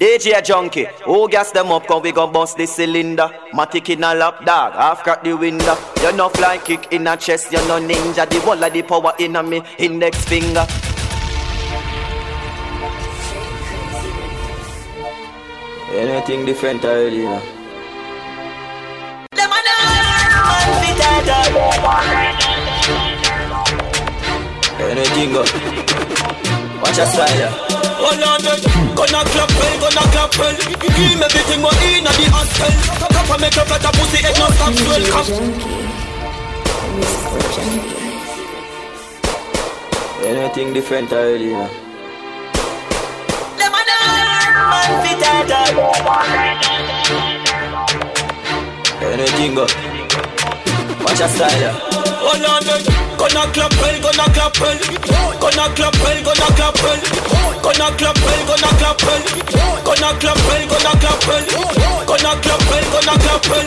DJ Junkie, oh gas them up, cause we gon' bust the cylinder. Matic in a lap, dog, half crack the window. You no fly kick in a chest, you no ninja. The wall of the power in a me index finger. Anything different already, you know. Anything up. Watch your slider. Oh Lord, gonna clap well, gonna clap well. Give me everything but in the hostel. Copper make up like a pussy, it no stop swell. Anything different already, man. Anything but watch your style. Oh Lord, gonna clap well, gonna clap well. Gonna clap well, gonna clap well. Gonna clap well, gonna clap well. Gonna clap well, gonna clap well. Gonna clap well, gonna clap well.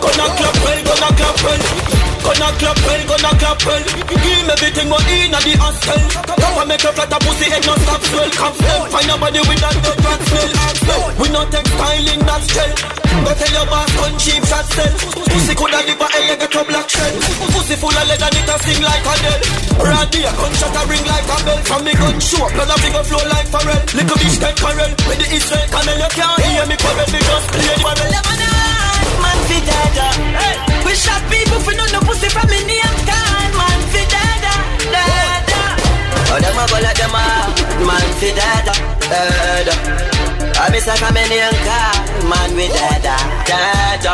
Gonna clap well, gonna clap well. Gonna clap well, gonna clap well. Give me everything what in at the hostel. Copper make up like a pussy, it no stop swell. Come step, find nobody with that good rat smell. We no take styling, that's gel. Go tell your boss, gun cheap shot sell. Pussy coulda live a hell like a black shell. Pussy full of lead and it a sing like a dead. Radio, gunshot a ring like a bell. From me gun show, blood a bigger flow like Pharrell. Little bitch like Pharrell, with the Israel camel. You can't hear me Pharrell, they just play the barrel. Lebanon, man fi dada. We shot people for no pussy from me name call. Man fi dada, dada. Oh dem a go like dem a, man fi dada, dada. I miss a come in name call, man fi dada, dada.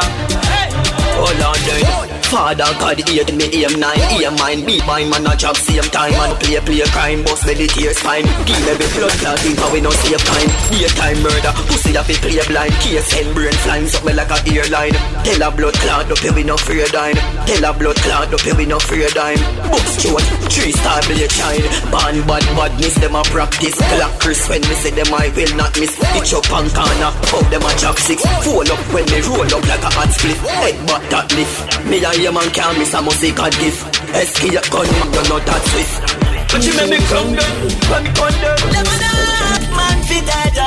Oh London. Father God, ear to me, aim nine, ear mine, beat mine, man, a job, same time, man, play, crime, boss, with the tears, fine, give every blood clotting, how we no save time, daytime murder, pussy that we play blind, case and brain flying, something like a airline, tell a blood clot up here, we no fear dime, tell a blood clot up here, we no fear dime, books short, 3-star blade shine, ban bad badness, them a practice, black Chris, when me say them I will not miss, it's up on corner, out them a job six, fall up when me roll up like a hot split, head back that lift, me a your man can't miss a music and gift. Escape gun, you know that Swiss. But you make me crumble, let me condemn. Lebanon, man fi dada.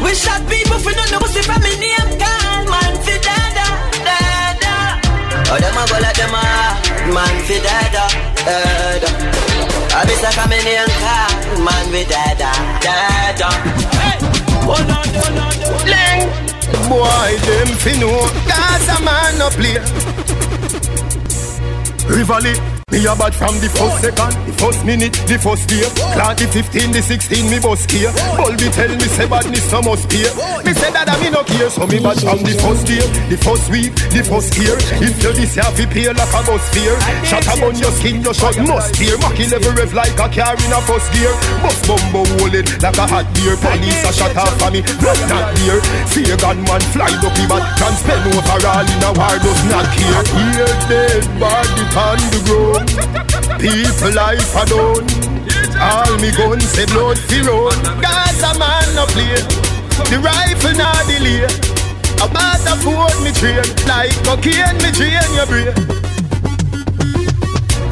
We shot people for no pussy from me name call. Man fi dada, dada. Oh dem a go like dem a, man fi dada, dada. I miss a come in here and call, man fi dada, dada. Hey, hold on, Leng. Boy, dem fi know that's a man no play. Rivali, me a bad from the first second, the first minute, the first year. Clark the 15, the 16, me bus here. Bulby tell me say badness no must here. Me say that I me no care, so me bad from the first year, the first week, the first year. If you this half, you pay like a bus fear. Shot up on your skin, your shot must tear. Maki level rev like a car in a first gear. Bus bumbo holded like a hot beer. Police a shot off for me, not that dear. See a gunman fly up the bat, transparent overall in a war does not care. Here dead body on the ground, people life alone. All me guns say blood fi roll. Gaza man no play, the rifle no delay. About a food me train, like cocaine me drain your brain.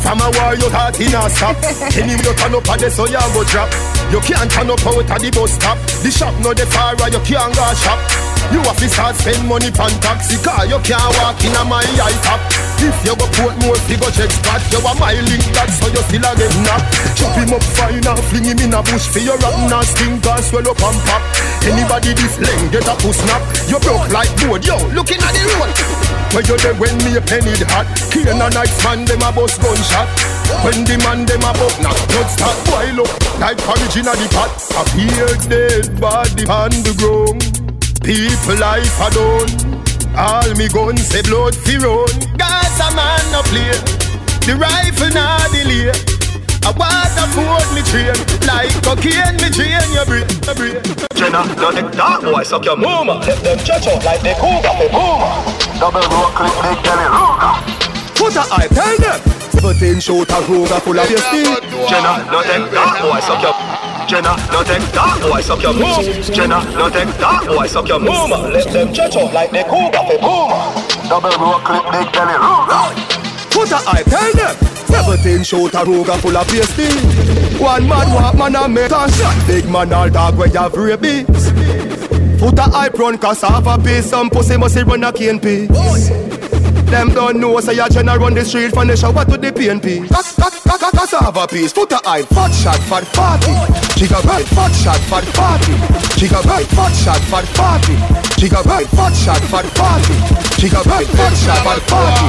From a war your heart in a stop. Any you turn up at the so you go drop. You can't turn up out at the bus stop. The shop no the fire, you can't go shop. You have to start spend money pan taxi car. You can't walk in a my high top. If you go put more figure check spot, you are my link that so you still a get knocked. Chop him up fine and fling him in a bush for your rotten ass thing can swell up and pop. Anybody this length get a push snap. You broke like board, yo, looking at the road. Where you there when me a penny hot. Kill and a nice man, them a bust gunshot. When the man dem a buck knock, blood start boil up like porridge inna the pot. Appear dead body on the ground, people life alone. All me guns say blood fi run. Gaza man no play, the rifle no delay. I water food me train, like cocaine me drain your brain. Jenna, now the dark boy suck your mama. Let them church out like they cougar, they boomer. Double road clip, big belly roger. What a I tell them? 17 short a roga full of your feet. Jenna, no take that boy, suck your. Jenna, no take that boy, suck your mama. Jenna, no take that boy, suck your mama. Let them church up like they cougar, they boomer. Double road clip, big belly roga. What a I tell them? 17 short a roga full of your feet. One man walk, man a make a shot. Big man all talk where you have rabies. Foot a hype run, cause half a piece. Some pussy must run a cane piece. Them don't know, say a general run the street from the shower to the PNP. Cause half a piece, foot a hype, fat shot, fat party. Gigabyte, fat shot, fat party. Gigabyte, fat shot, fat party. Gigabyte, fat shot, fat party. Gigabyte, fat shot, fat party.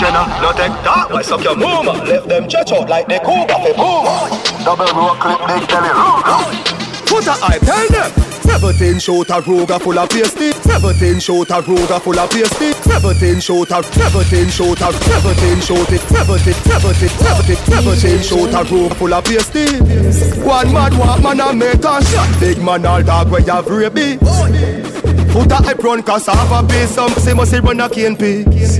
Jenna, no take that, I suck your mama. Left them church out like they cook off a boom. Double roll clip, they tell it rude. What a I tell them? 17 shot a roga full of pasty. 17 shot a roga full of pasty. 17 shot a, 17 shot a, 17 shot it, 17, 17, 17, 17 shot a roga full of pasty. One man walk, man a make a shot. Big man all dog where you have rabies. Put a hype run cause half a piece. Some say must run a cane piece.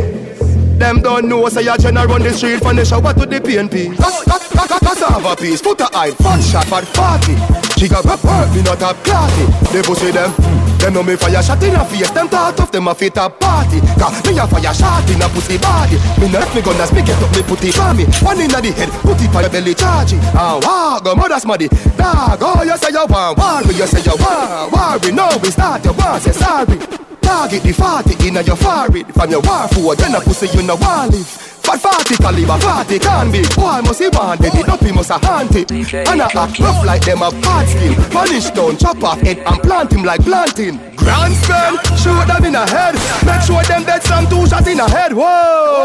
Them don't know, say a general run the street from the shower to the PNP. That's half a piece, put a hype, fat shot, fat party. Chica pop up, me not a party. They pussy them. Them no me fire shot in a face. Them thought of them a fit a party. Cause me a fire shot in a pussy body. Me not me gunners, me get up, me put it on me. One in the head, put it on your belly charge. And walk, go mother's muddy. Dog, oh you say you want war, you say you want war. We know we start your war, say sorry. Target the farty in your forehead. From your war food, then a pussy you no want live. But farty caliber, farty can be. Boy must be banded, it up he must a haunt it. And a act rough like them a bad skin. Punish down, chop off head and plant him like planting. Grandstand, shoot them in a head. Make sure them dead some two shots in a head. Whoa,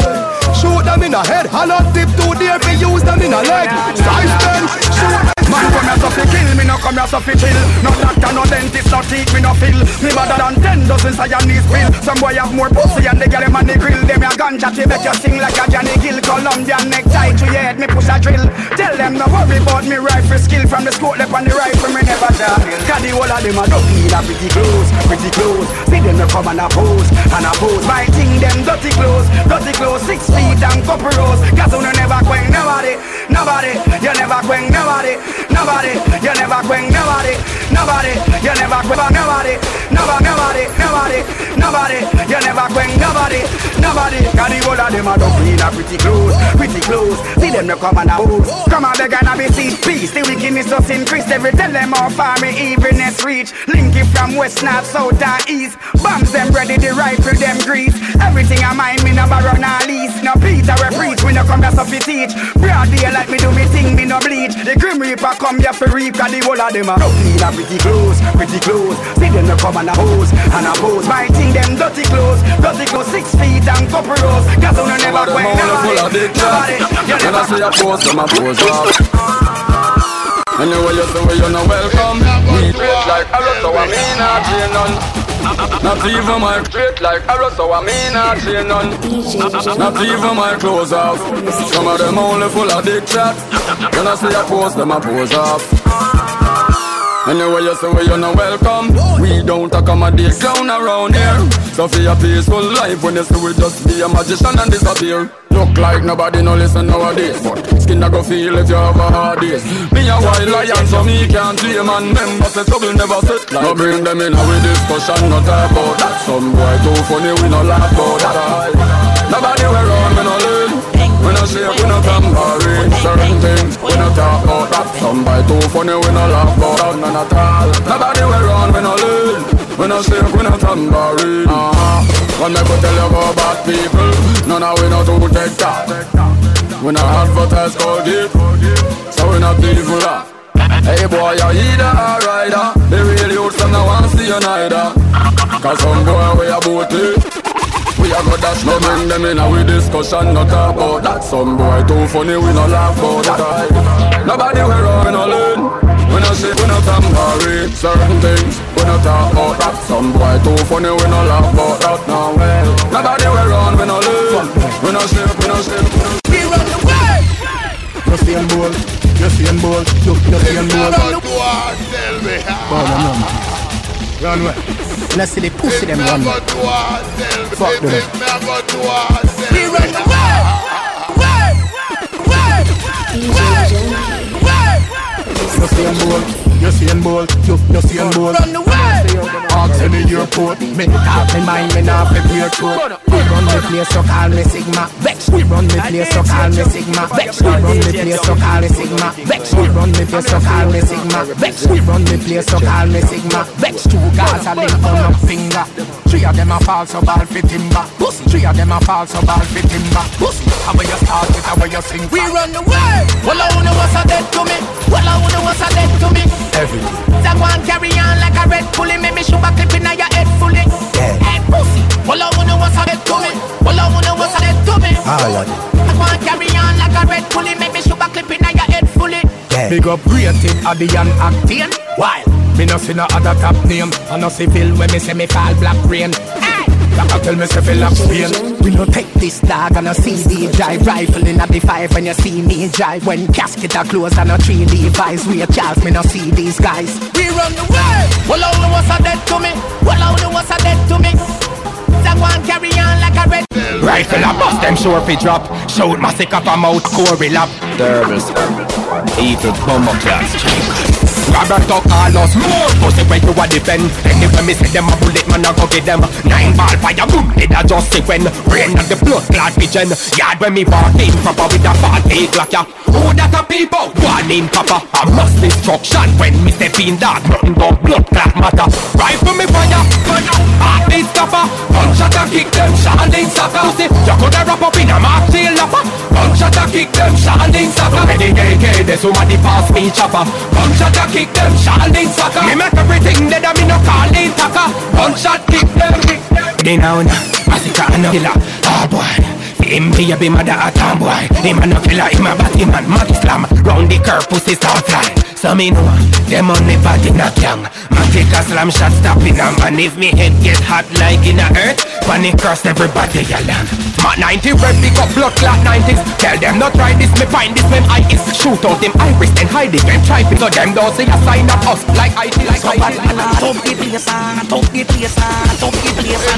shoot them in a head. I not tip too dear we use them in a leg. Side stand, shoot. Man come here so fi kill, me no come here so fi chill. No doctor, no dentist, no teeth, me no fill. Me better than 10 dozen Siamese pill. Some boy have more pussy and they get him on the grill. They me a ganja, they make you sing like a Johnny Gill. Colombian necktie to your head, me push a drill. Tell them no worry about me rifle skill. From the scope left on the rifle, me never die. Cause the whole of them a duck need a pretty clothes, pretty clothes. See them no come and a pose my thing them dirty clothes, 6 feet and couple rows. Cause you no never going nobody, nobody. You never going nobody. Nobody, you never bring nobody. Nobody, you never bring nobody. Nobody, nobody, nobody. Nobody, you never bring nobody. Nobody, cause the whole of them are don't need a pretty clothes, pretty clothes. See them no come and a pose. Come and beg and a beseech peace. The wickedness just increased. Every tell them all farming evilness reach. Link it from west, north, south and east. Bombs them ready, the rifle them grease. Everything I mind me no borrow nor lease. No Peter we preach, we no come here so fi teach. Broad day like me do me thing, me no bleach. The grim reaper come here for reap, cause the whole of them a don't need a pretty clothes, pretty clothes. See them no come and a pose my thing them dirty clothes, 6 feet and couple rows. Cause you no never went nobody, nobody. You never see a pose, I'm a pose off. Anyway you say you're not welcome. We treat like a lot, so I mean I say none. Not even my treat like arrow, so I mean I say none. Not even my clothes off. Some of them only full of dick chat. When I see a post, them I pose off. Anyway you say you're not welcome. We don't accommodate clown around here. So for your peaceful life, when you see we just be a magician and disappear. Look like nobody no listen nowadays, but skin a go feel if you have a hard days. Me a wild lion so me can't dream and members the trouble never sit like. No bring them in with discussion, no talk about that. Some boy too funny, we no laugh about that. Nobody we run, we no learn. We no share, we no compare. Certain things, we no talk about that. Some boy too funny, we no laugh about that. None at all. Nobody we run, we no learn. We no share, we no compare. When me go tell you about bad people, no now we not do take that. We not advertise all deep, so we not evil that. Hey boy, you either a rider, the real youths them no want see you neither. Cause some boy we a booty, we a go dash. No bring them in a we discussion, no talk about that. Some boy too funny, we no laugh about that. Nobody we run, we no learn. We no shit, we no tambourine. Certain things, we no talk about that. Some boy too funny, we no laugh about that now. Nobody we run, we no learn. We no shit, we no shit. We run the way. You're seeing ball, you're seeing ball, you're seeing ball. Tell me how. Run away. Let's see the pussy them run. Fuck them. We run the way. Way, way, way, way. You're seeing bold, you're seeing bold, you're seeing bold. Run away! Hogs in the airport. Me talk me mind, me not prepare throat. We run the place, so call me Sigma. Vex. We run the place, so call me Sigma. Vex. We run the place, so call me Sigma. Vex. We run the place, so call me Sigma. Vex. We run the place, so call me Sigma. Vex. Two guys a link on a finger. Three of them a fall, so ball fit timber. Three of them a fall, so ball fit timber. How will you start it? How will you sing? We run the way. Well, I wanna what's a dead to me. Well, I wanna what's a dead to me. Everything. That one carry on like a red pulley. Make me shoot back clip in your head fully. Yeah. Hey, pussy. Well, I wanna what's a dead to me. Well, I wanna what's a dead to me. I like it. That one carry on like a red pulley. Make me shoot back clip in your head fully. Yeah. Big up great tip at the young acting. Why? Me no see no other top name. I no see Bill when me say me fall black rain. Hey. I tell me self a pain. We no take this dog and a CD drive. Rifle in a D5 when you see me drive. When casket are closed and a 3D vice. We a Charles, me no see these guys. We run the world. Well, all the ones are dead to me. Well, all the ones are dead to me. That one carry on like a red. Rifle a bust them sure fi drop. Shout my sick up a mouth Corey lap. Dervis, evil bummer class. Robert talk all us more. Pussy when you a defend. Anyway me say them a bullet man I go get them. 9 ball fire boom. Did I just see when rain of the blood clad pigeon. Yard when me walk in proper with a 48 Glock ya. Who that a people? One name Papa. A mass destruction when me step in that. Nothing but blood clad matter. Rifle me fire. Gun out. Heart they stopper. Gunshot and kick them. Shot and they sucker. Pussy you coulda wrap up in a mark tail lapper. Gunshot and kick them. Shot and they sucker. Many AK there's somebody pass me chopper. Gunshot and kick them, shall they sucker. Me make everything dead and me no call they tucker. Gunshot kick them, kick them. They now know, massacre and no killer. Oh boy. Him be a be mother a tomboy. Him a no killer, him a batty man. Matty slam, round the curve pussy start fly. So me know, them on the body knock young. Matty a slam shot stopping them. And if me head get hot like in a earth, panic cross everybody along. Mat 90 red pick up blood clot 90s. Tell them not try this, me find this when I is. Shoot out them iris and hide it and try it. So them don't see a sign of us like I did. So bad I don't get this on, don't get this on, don't get this on.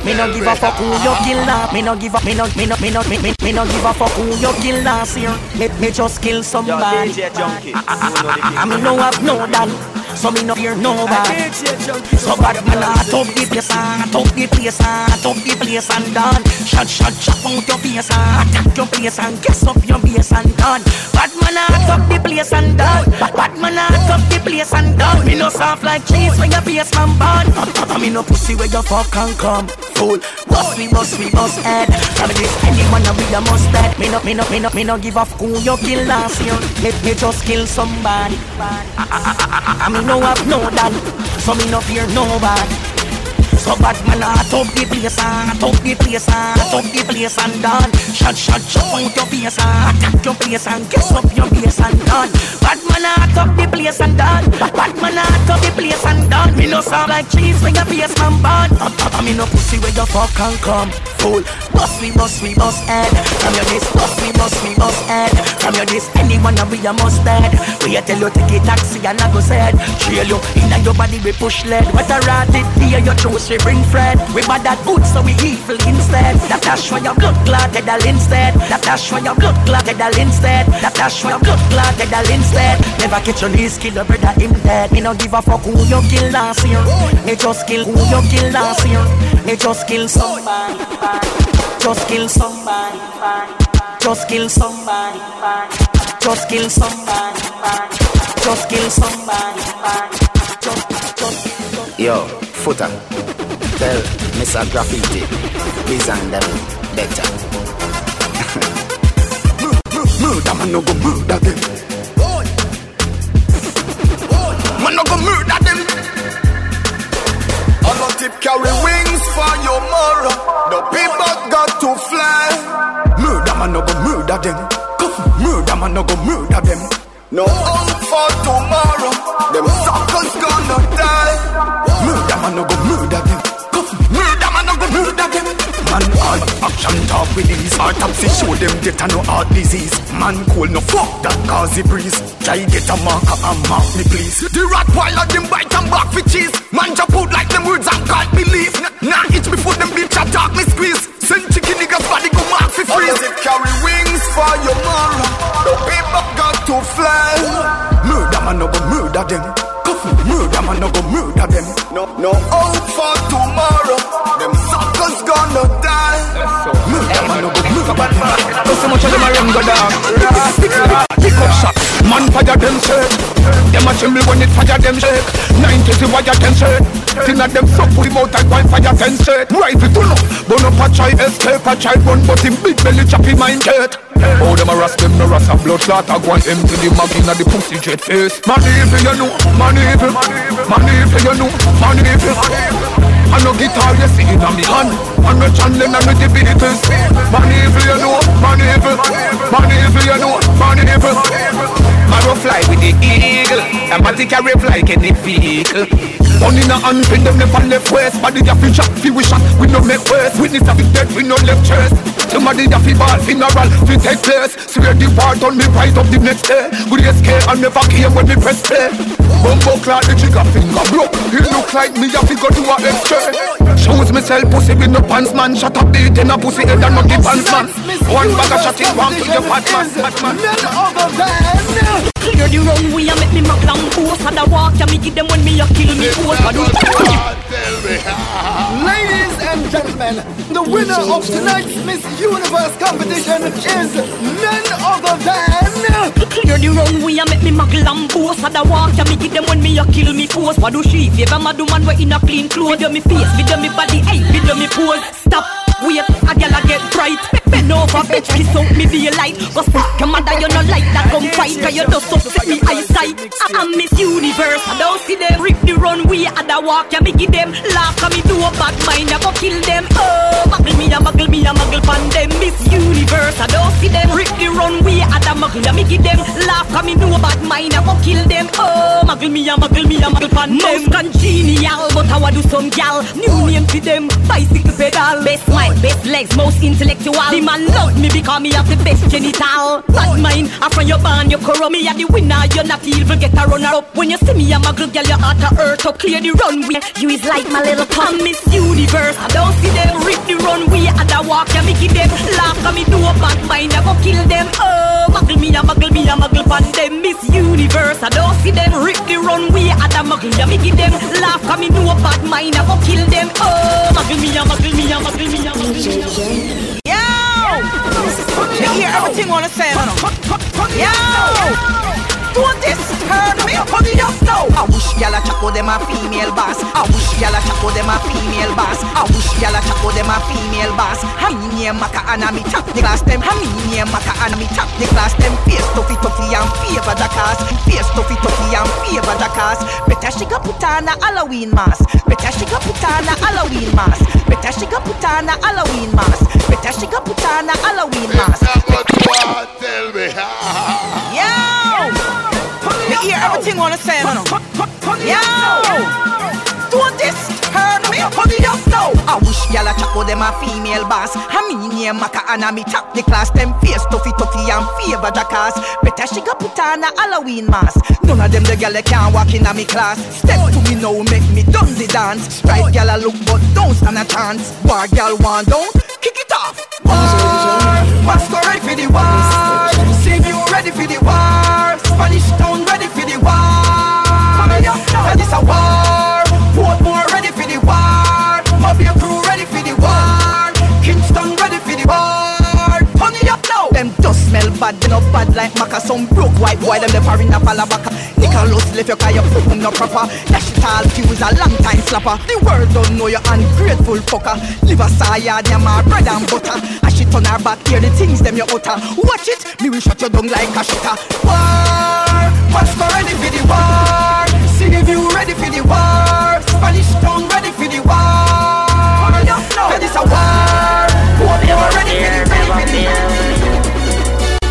Me no give a fuck who you kill up. Me no give up, me no give a fuck who you kill last year. Me just kill somebody. I me no have no done, so me no fear nobody. So bad man, I top the place, I top the place, I top the place and done. Shut out your face, I attack your place and guess up your base and done. Bad man, I top the place and done. Bad man, I top the place and done. Me no soft like cheese when your face man burn. Me no pussy where your fuck can come. Fool, bust me. Anyone a with a mustard. Me no give a fuck who you kill last year. Me just kill somebody. I me no have no done, so me no fear nobody. So bad man I top the place, I top the place, I top the place and done. Shut out your face, I attack your place and guess up your base and done. Bad man I top the place and done. Bad man I top the place and done. Me no sound like cheese when your face man burn. I me no pussy where your fuck can come. Fool, bust head. From your this, bust head. From your this, anyone a be a mustard. We a tell you take a taxi and I go sad. Trail you, inna your body we push lead. What a rat it here, your choice we bring friend. We bad that good so we evil instead. That dash for your blood clotted all instead. That dash for your blood clotted all instead. That dash for your blood clotted all instead. Never catch your knees, kill your brother him dead. Me no give a fuck who you kill last year. Me just kill who you kill last year. Me just kill somebody. Just kill somebody, just kill somebody, just kill somebody, just kill somebody, just yo, footer, tell Mr. Graffiti, design them better. Murder, man no go murder them. Man no go murder them. I no tip carry wings for your moral. The people got to fly. Murder man no go murder them. Murder man no go murder them. No hope for tomorrow. Them suckers gonna die. Murder man no go murder them. Murder man no go murder them. Man all action talk with these. Autopsy show them get a no heart disease. Man cool no fuck that cause the breeze. Try get a marker and mark me please. The rat while of them bite and bark for cheese. Man jump out like them words and can't believe. Nah, itch me foot them bitch and dark me squeeze. Send chicken niggas body go mark for freeze. It carry wings for your mom. The people got to fly. Murder man no go murder them. murder man, no go murder them. No, no hope for tomorrow. Them suckers gonna die. Murder man, no go murder them. So much of them are younger down. Pick up shot, man fire them shake. Them a tremble when it fire them shake. 90s wire them shake. Till at them so put him out and wine fire them shake. Right it to know, burn up a try escape. A try run but him big belly chop him mind gate. Oh, them a rust, them no rust a blood clot. I go and empty the mag inna the pussy jet face. Man evil you know, man evil. Man evil you know, man evil. And no guitar you see inna me hand. And me channeling and me the Beatles. Man evil you know, man evil. Man evil you know, man evil. Man will fly with the eagle. And body carry like any vehicle. On in a hand, bring them left and left waist. Body a fi shot, fi we shot, we no make waste. Witness a fi dead, we no left chest. Somebody a fi ball, funeral, fi take place. Swear the war done, me rise up the next day. With the scale and never came when me press play. Bumbo clad, the trigger finger broke. He look like me a fi go do a X-ray. Shows myself pussy with no pants man. Shut up the ten a pussy head and not the pants man. One bag of shot in one to the fat man. None other than clear the runway and make me mark long course. And I walk and me give them when me a kill me. Ladies and gentlemen, the winner of tonight's Miss Universe competition is none other than clear the runway and make me maglam boss. Had a walk and me give them when me a kill me force. What do she favor my do man we in a clean clothes? Video me face, video me body, hey, video me pose. Stop, wait, a girl I get bright. Bend over, bitch, kiss out me daylight. Cause your mother you no like that come fight. Cause you just upset me eyesight. I am Miss Universe, I don't see them rip the runway. Had a walk and me give them laugh and me do a bad mind. I go kill them, oh, muggle me a muggle pan them. Miss Universe, I don't see them rip the runway. Had a muggle and me give them laugh and me do a bad mind. I go kill them, oh, muggle me a muggle pan them. Most congenial, but how I do some gal. New name to them, bicycle pedal. Best mind, best legs, most intellectual. The man love me because me have the best genital. Bad mind, after your band, you corrupt me. You're the winner, you're not evil, get a runner-up. When you see me, I'm a girl, your heart to earth up. Clear the runway, you is like my little pun. Miss Universe, I don't see them rip the runway. I don't walk, I make them laugh, I me do a bad mind, I go kill them. Oh, muggle me, I muggle pan them. Miss Universe, I don't see them rip the runway. I don't muggle, I make them laugh, I me do a bad mind, I go kill them. Oh, muggle me. You hear everything on the sound. Yo! Don't disturb me, put it up now. I wish y'all a chapo them a female boss. I wish y'all a chapo them a female boss. I wish y'all a chapo them a female boss. I mean yeah, maka ana me tap the class them. I mean yeah, maka ana me tap the class them. Face toffee and favor the cast. Face toffee and favor the cast. Better shiga putana Halloween mask. Better shiga putana Halloween mask. Better shiga putana Halloween mask. Better she got put on a Halloween mask. Tell me how. Yo! You hear everything on the sound. Yo! Don't disturb me. Put it up now. I wish y'all a chapo them a female boss. I mean yeah, maka ana me tap the class. Them face toffee and favor the cast. Better she got put on a Halloween mask. None of them the gyal can't walk in a me class. Step to me now, make me done the dance. Strike gyal a look but don't stand a chance. War gyal want down. Kick it off! War! Masquerade for the war! Save you ready for the war! Spanish town ready for the war! And it's a war! Portmore ready for the war! Mobile crew ready for the war! Kingston ready for the war! Turn it up now! Them just smell bad, they not bad like maca. Some broke white boy, them left her in a palabaka. Nicholas left your car, you put him no proper. That shit all fuse a long time slapper. The world don't know you ungrateful fucker. Live a sayad, them are bread and butter. As she turn her back, hear the things them you utter. Watch it, me will shut you down like a shutter. War, Moscow ready for the war. City View ready for the war. Spanish town ready for the war. Cause it's a war. What you are ready for the war.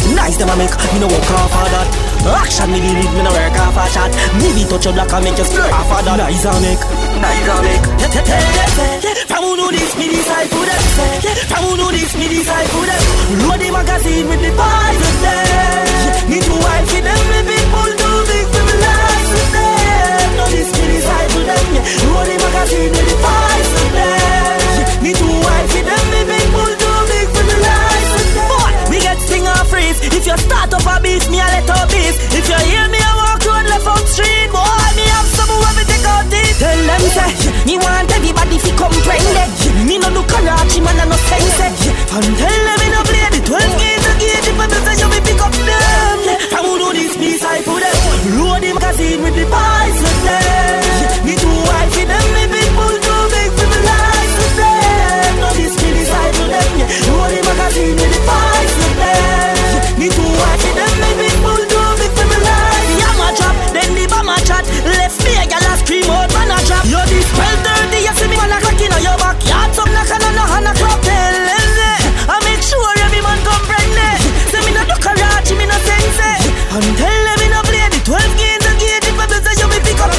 Nice them I make, you know what call for that. Action me leave me no work half a shot. Me be touch your black and make you squirt half a dot. Nice a make From who know this me decide for them. From who know this me decide for them. Load the magazine with the boys with them. Need to wife with them. Me people do things with me life with them. Know this me decide for them. Load the magazine with the boys with them. Need to wife with them. Me people do things with me life with them. But me get sing or freeze. If you start up a beat me a let up. If you hear me, I walk road left on street. Boy, me have some and tell them in a play the 12 gauge to gauge if I say you me pick up them. I will do this piece I put them. Road him casino with the pies with them. Me too wide for them, me big bull too big for me lies with them. No this piece I put them. Road him casino with the pies with them. Me too wide for them, me big bull too big for me lies. Yeah my trap, then the bomb my chat. Left me a gyal a scream out man a trap. Yo this 12:30 you see me man a crack in your backyard. Some knock on a hand a clap. And tell them in a play the 12 games and gauge if I say you me pick up them.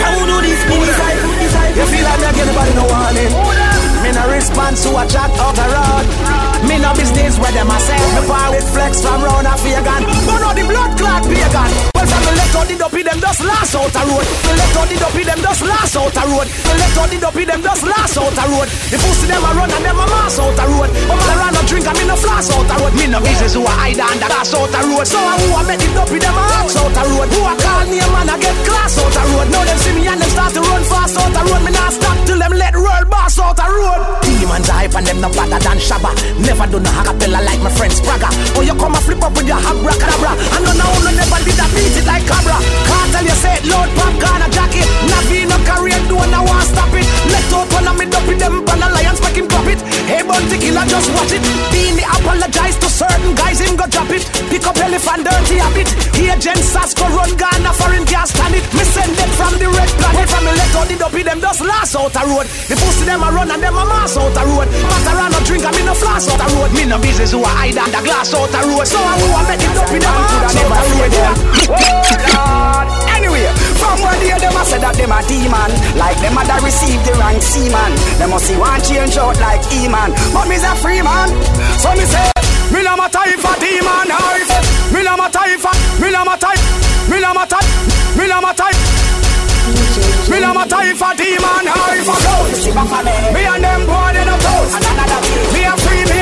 I will do this piece I put this I. You feel like me anybody no want it. Me no response to a chat out the road. Me no business where them a say. Me power with flex from round a pagan. Burn out the blood clot pagan. Well from the left out the dopey them just last out the road. The left out the dopey them just last out the road. The left out the dopey them just last out the road. The pussy them a run and them a mass out the road. But I run a drink and me no flash out the road. Me no business who a hide and a dash out the road. So I who a make it dopey them a axe out the road. Who a call me a man a get class out the road. Now them see me and them start to run fast out the road. Me not stop till them let roll bass out the road. Demons hype and them no better than Shabba. Never do no acapella like my friend Spraga. Oh, you come and flip up with your abracadabra. I don't know, no never did that beat it like Cabra. Can't tell you say it loud, pop, gun, a jacket. Navi, no carry and do and I won't stop it. Let out one of me dopey them pan alliance, make him drop it. Hey, Bunty Killer, just watch it. Beanie apologize to certain guys, him go drop it. Pick up elephant, dirty habit. Here, Jen Sasko, run, Ghana, foreign gas, stand it. Me send them from the red planet. From me let out the dopey them just last out the road. The pussy them a run and them a mass out the road. But I run no drink and me no flash out the road. Me no business who a hide under glass out the road. So I who a make it up in the house out the road. Oh Lord. Anyway, from one day them a say that them a demon. Like them a da receive the rank seaman. Them must see one change out like E-man. But me's a free man. So me say, me no matter if a demon or if me no matter if a, me no matter, me no matter, me no matter. Me no matter if a demon or if a ghost. Me and them boy they no toast. Me a free man.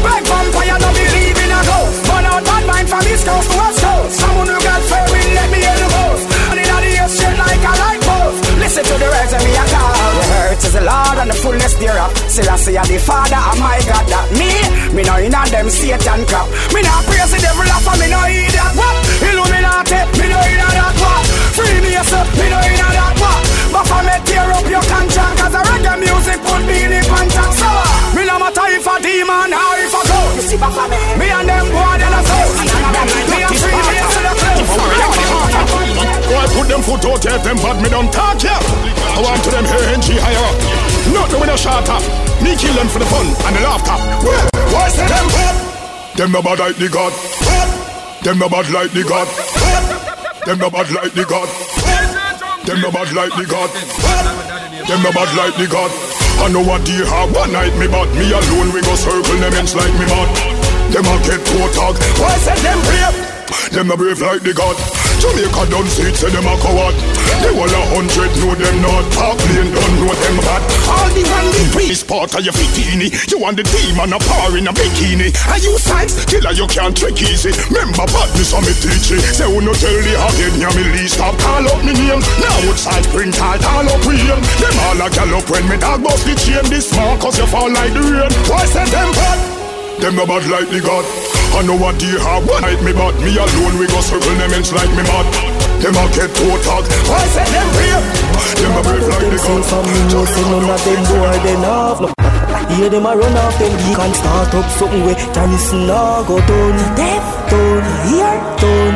Black vampire don't believe in a ghost. Burn out bad mind from East Coast to West Coast. Someone who got fair will let me hear the ghost. And in all the earth shit like a light post. Listen to the words of me a call. The earth is the Lord and the fullness thereof. Selassie are the Father and my God. That me no in on them Satan crap. Me no praise the devil off and me no hear that what. Illuminati, me no hear that what. Free me yourself, me no hear that what. But for me tear up your contract. Cause the reggae music put me in the contract. So me no matter if a demon or if a ghost. Me and them boy they a soul. Me a free me to the close. Boy put them foot out here. Them bad me don't talk here. I want to them here and she higher up. Not the winner shut up. Me kill them for the fun and the laughter. Why say them bad? Them no bad like the God. Them no bad like the God. Them no bad like the God. Them no bad like the God. Them no bad like the God. I know what they have one night me bad. Me alone we go circle them ends like me mad. Them a get to talk. Why say them brave? Them no brave like the God. Jamaica don't see it, say them a coward. They all 100 know them not. Park Lane don't know them bad. All the one the priest part of your bikini. You want the demon a power in a bikini. And you sides, killer you can't trick easy. Remember badness on me teach it. Say who no tell the again, ya me least stop. Call up me name, now outside spring tide. All up with him, them all a gallop when me dog bust the chain. This man cause you fall like the rain. Why say them bad? Them no bad like the God. I know what they have one night me bad. Me alone we go circle them ends like me mad. Them a get to talk. Why say them brave? Them a brave like they come. Just say none of them boy they have no. Hear them a run off them. He can start up something way. Janice now go down. Death down. Here down.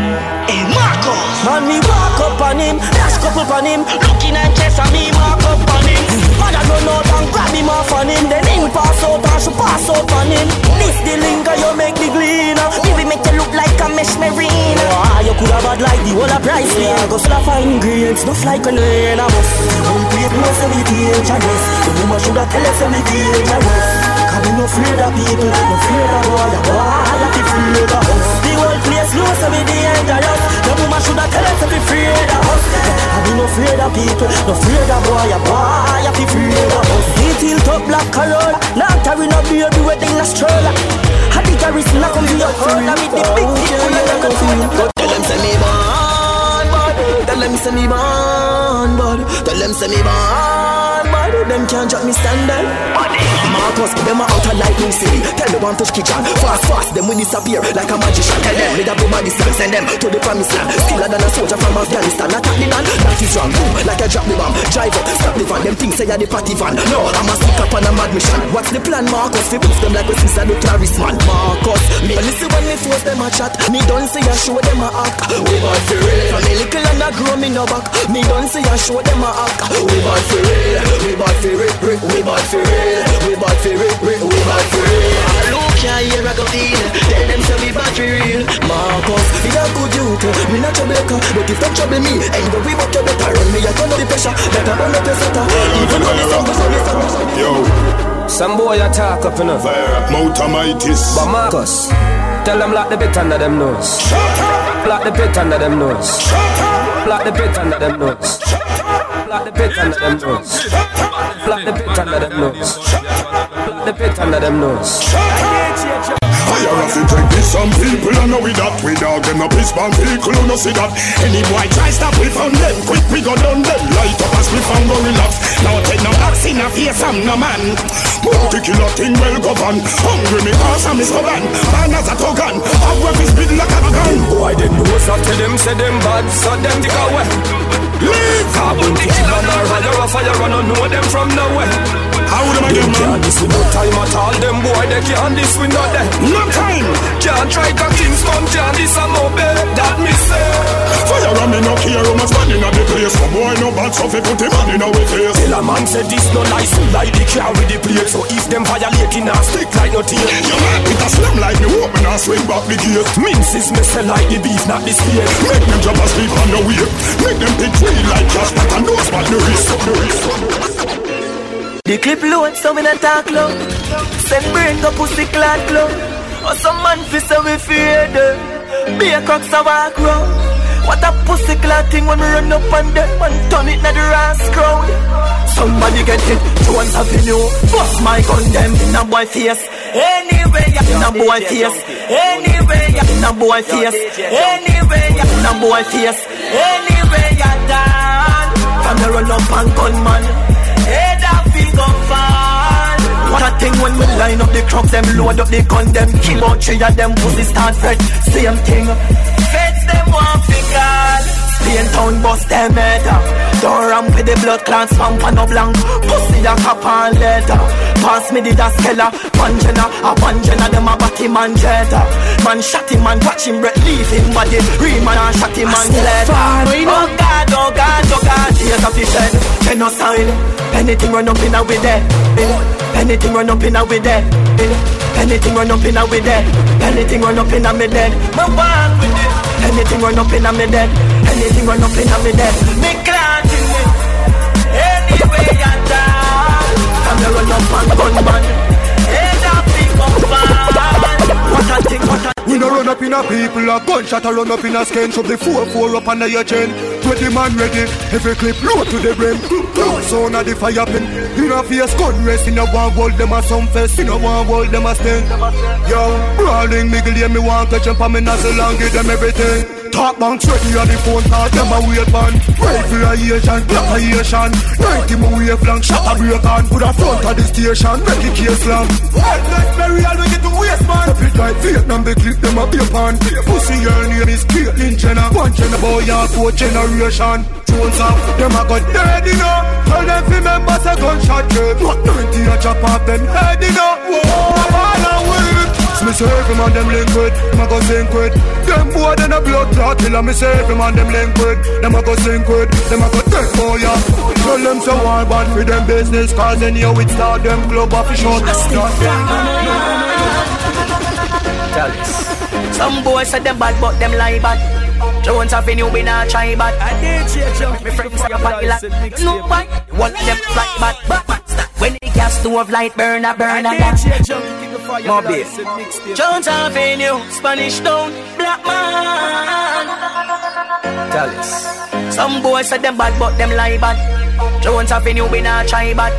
Hey Marcos. And me walk up on him. Dash couple on him. Looking at chest and me walk up on him. Mother run out and grab him off on him. Then him pass out and she pass out on him. This the linker you make me glean. Baby make you look like a mesh marine. Ah, you could have had like the whole of price. Yeah, go full of fine grains. Stuff like a lane of us. Don't pay no self-age and us. The woman should have tell us self-age and us. Cause we no afraid of people. No afraid of all the boy. That is afraid of us. The whole place knows that we dangerous. The woman should have tell us that we afraid of us. Cause we no afraid of people. No afraid of all the boy. That is afraid of us. They tilt up black Corolla. Now carry no beard. We wedding a stroller. I think I risk not coming up for you. I mean the big deal. Tell them say me born, but Tell them say me born bad. Tell them say me born bad. Them can't drop me standard. Marcus, them a outer lightning city. Tell them one touch kitchen. Fast, fast, them we disappear like a magician. Tell them with a boom and distance. Send them to the promised land. Skiller than a soldier from Afghanistan. Attack the land, that is wrong. Boom, like I drop the bomb. Drive up, stop the van. Them things say you're the party van. No, I'm a stick up on a mad mission. What's the plan, Marcus? We boost them like we sister do Clarice, man. Marcus, me listen when me force them a chat. Me don't say I show them a act. We bought for real. From a little and I grow me no back. Me don't say I show them a act. We bought for real. We bought for real. We bought for real. We bought for real. We bought for real. I look here I go in. Tell them say we bought for real. Marcus, we a good youth. Me not trouble you, but if don't trouble me, and we work you better. Run me, I turn up the pressure. Better run up your setter. Even on the summer. Yo. Some boy attack up in a Moutamitis. But Marcus, tell them lock the bit under them nose. Lock the bit under them nose. Lock the bit under them nose. Lock the bit under them nose. Lock the bit under them nose. Lock the bit under them nose. I have to take this, some people I know we that. We dog them up his band, people who know see that. Any boy try stop we from them, quick we go down them. Light up as we found go relax. Now take no axe in a face, I'm no man. Multi-killer thing well governed. Hungry me ass and me stubborn. Man as a togan, I work his bid like a gun. Boy did know so tell them, say them bad, so them take away. Leave! Carbon to kill on our fire, a fire and I know them from nowhere. How would I get man? This with no time at all. Them boy they can't this with not that. No time. Can't try to Kingston. Can't this and no bed. That me say. Fire and me no care. I'm a man in a the place. Some boy no bad so they put him on in our face. Tell a man said this no lies. Like the car with the plate. So if them violating a stick like no tail. You man with a slam like me open and swing back the gate. Minces me sell like the beef not the spear. Make them jump asleep on the way. Make them pick three like cash. But I know it's my lyrics. The clip load, so we not talk loud. Said bring the pussy clad club. Or some man fi say we fear them. Be a cox a walk round. What a pussy clad thing when we run up on them and turn it na the ass crowd. Somebody get hit, Jones have you. Bust my gun them in a boy face. Anyway, in a boy face. Anyway, in a boy face. Anyway, in a boy face. Anyway, you're down. From the run up and gunman. What a thing when we line up the trucks, them load up the gun, them kill out three of them pussy start fret. Same thing. Fetch them one figure. Spain town bust them head up. Don't ramp with the blood clots, spam pan up blank. Pussy a cap and leather. Pass me the daskella, panjana, a panjana, them a batty man jetta. Man shot him and watch him breath, leave him body. Real man and shot him and leather. Oh God, oh God, oh God. Here's a fish head, genocide. Anything run up in a with that. Anything run up in a with that. Anything run up in a with that. Anything run up in a me dead. My walk with it. Anything run up in a me dead. Anything run up in a me dead. Me glad in it. Anyway I die. I'm the run up and gunman. And I pick up man. What a thing, what a thing. We no run up in a people. A gunshot a run up in a skin. Shove the 4-4 up under your chin. 20 man ready. Every clip load to the brain. Sound of the fire pin. In a face gun race. In a one world them a some face. In a one world them a sting. Yo, brawling me glare. Me want to jump on me nozzle and give them everything. Talk bank straight on the phone. Talk them a weird man. Rifle a Asian, black a Asian. 90 more wave flank, shot a break on. Put a front of the station, make the case slam. Hard like burial, we get to waste man. Step it like Vietnam, they clip them a paper. Pussy your name is Caitlyn Jenner. One Jenner boy, your fourth generation. Jones up, them a got dead you know. Tell them fi members a gunshot game. What 90 a chop off them head you know. Whoa, I'm all a week. So me say every man them link with, ma go sink with. Them boy then a blood clot till me say every man them link with. Them a go sink with, them a go dead for ya. Tell them so I bad for them business. Cause in here we start them club off the shot. Some boys said them bad but them lie bad. Jones Avenue, we not try bad. I did cheer. My friends say your body like no bite. One them flat bad, but when the gas stove light burn a burn a gas. More beer. Jones Avenue, Spanish Town, black man. Dallas. Some boys said them bad, but them lie bad. Jones Avenue, we not try bad.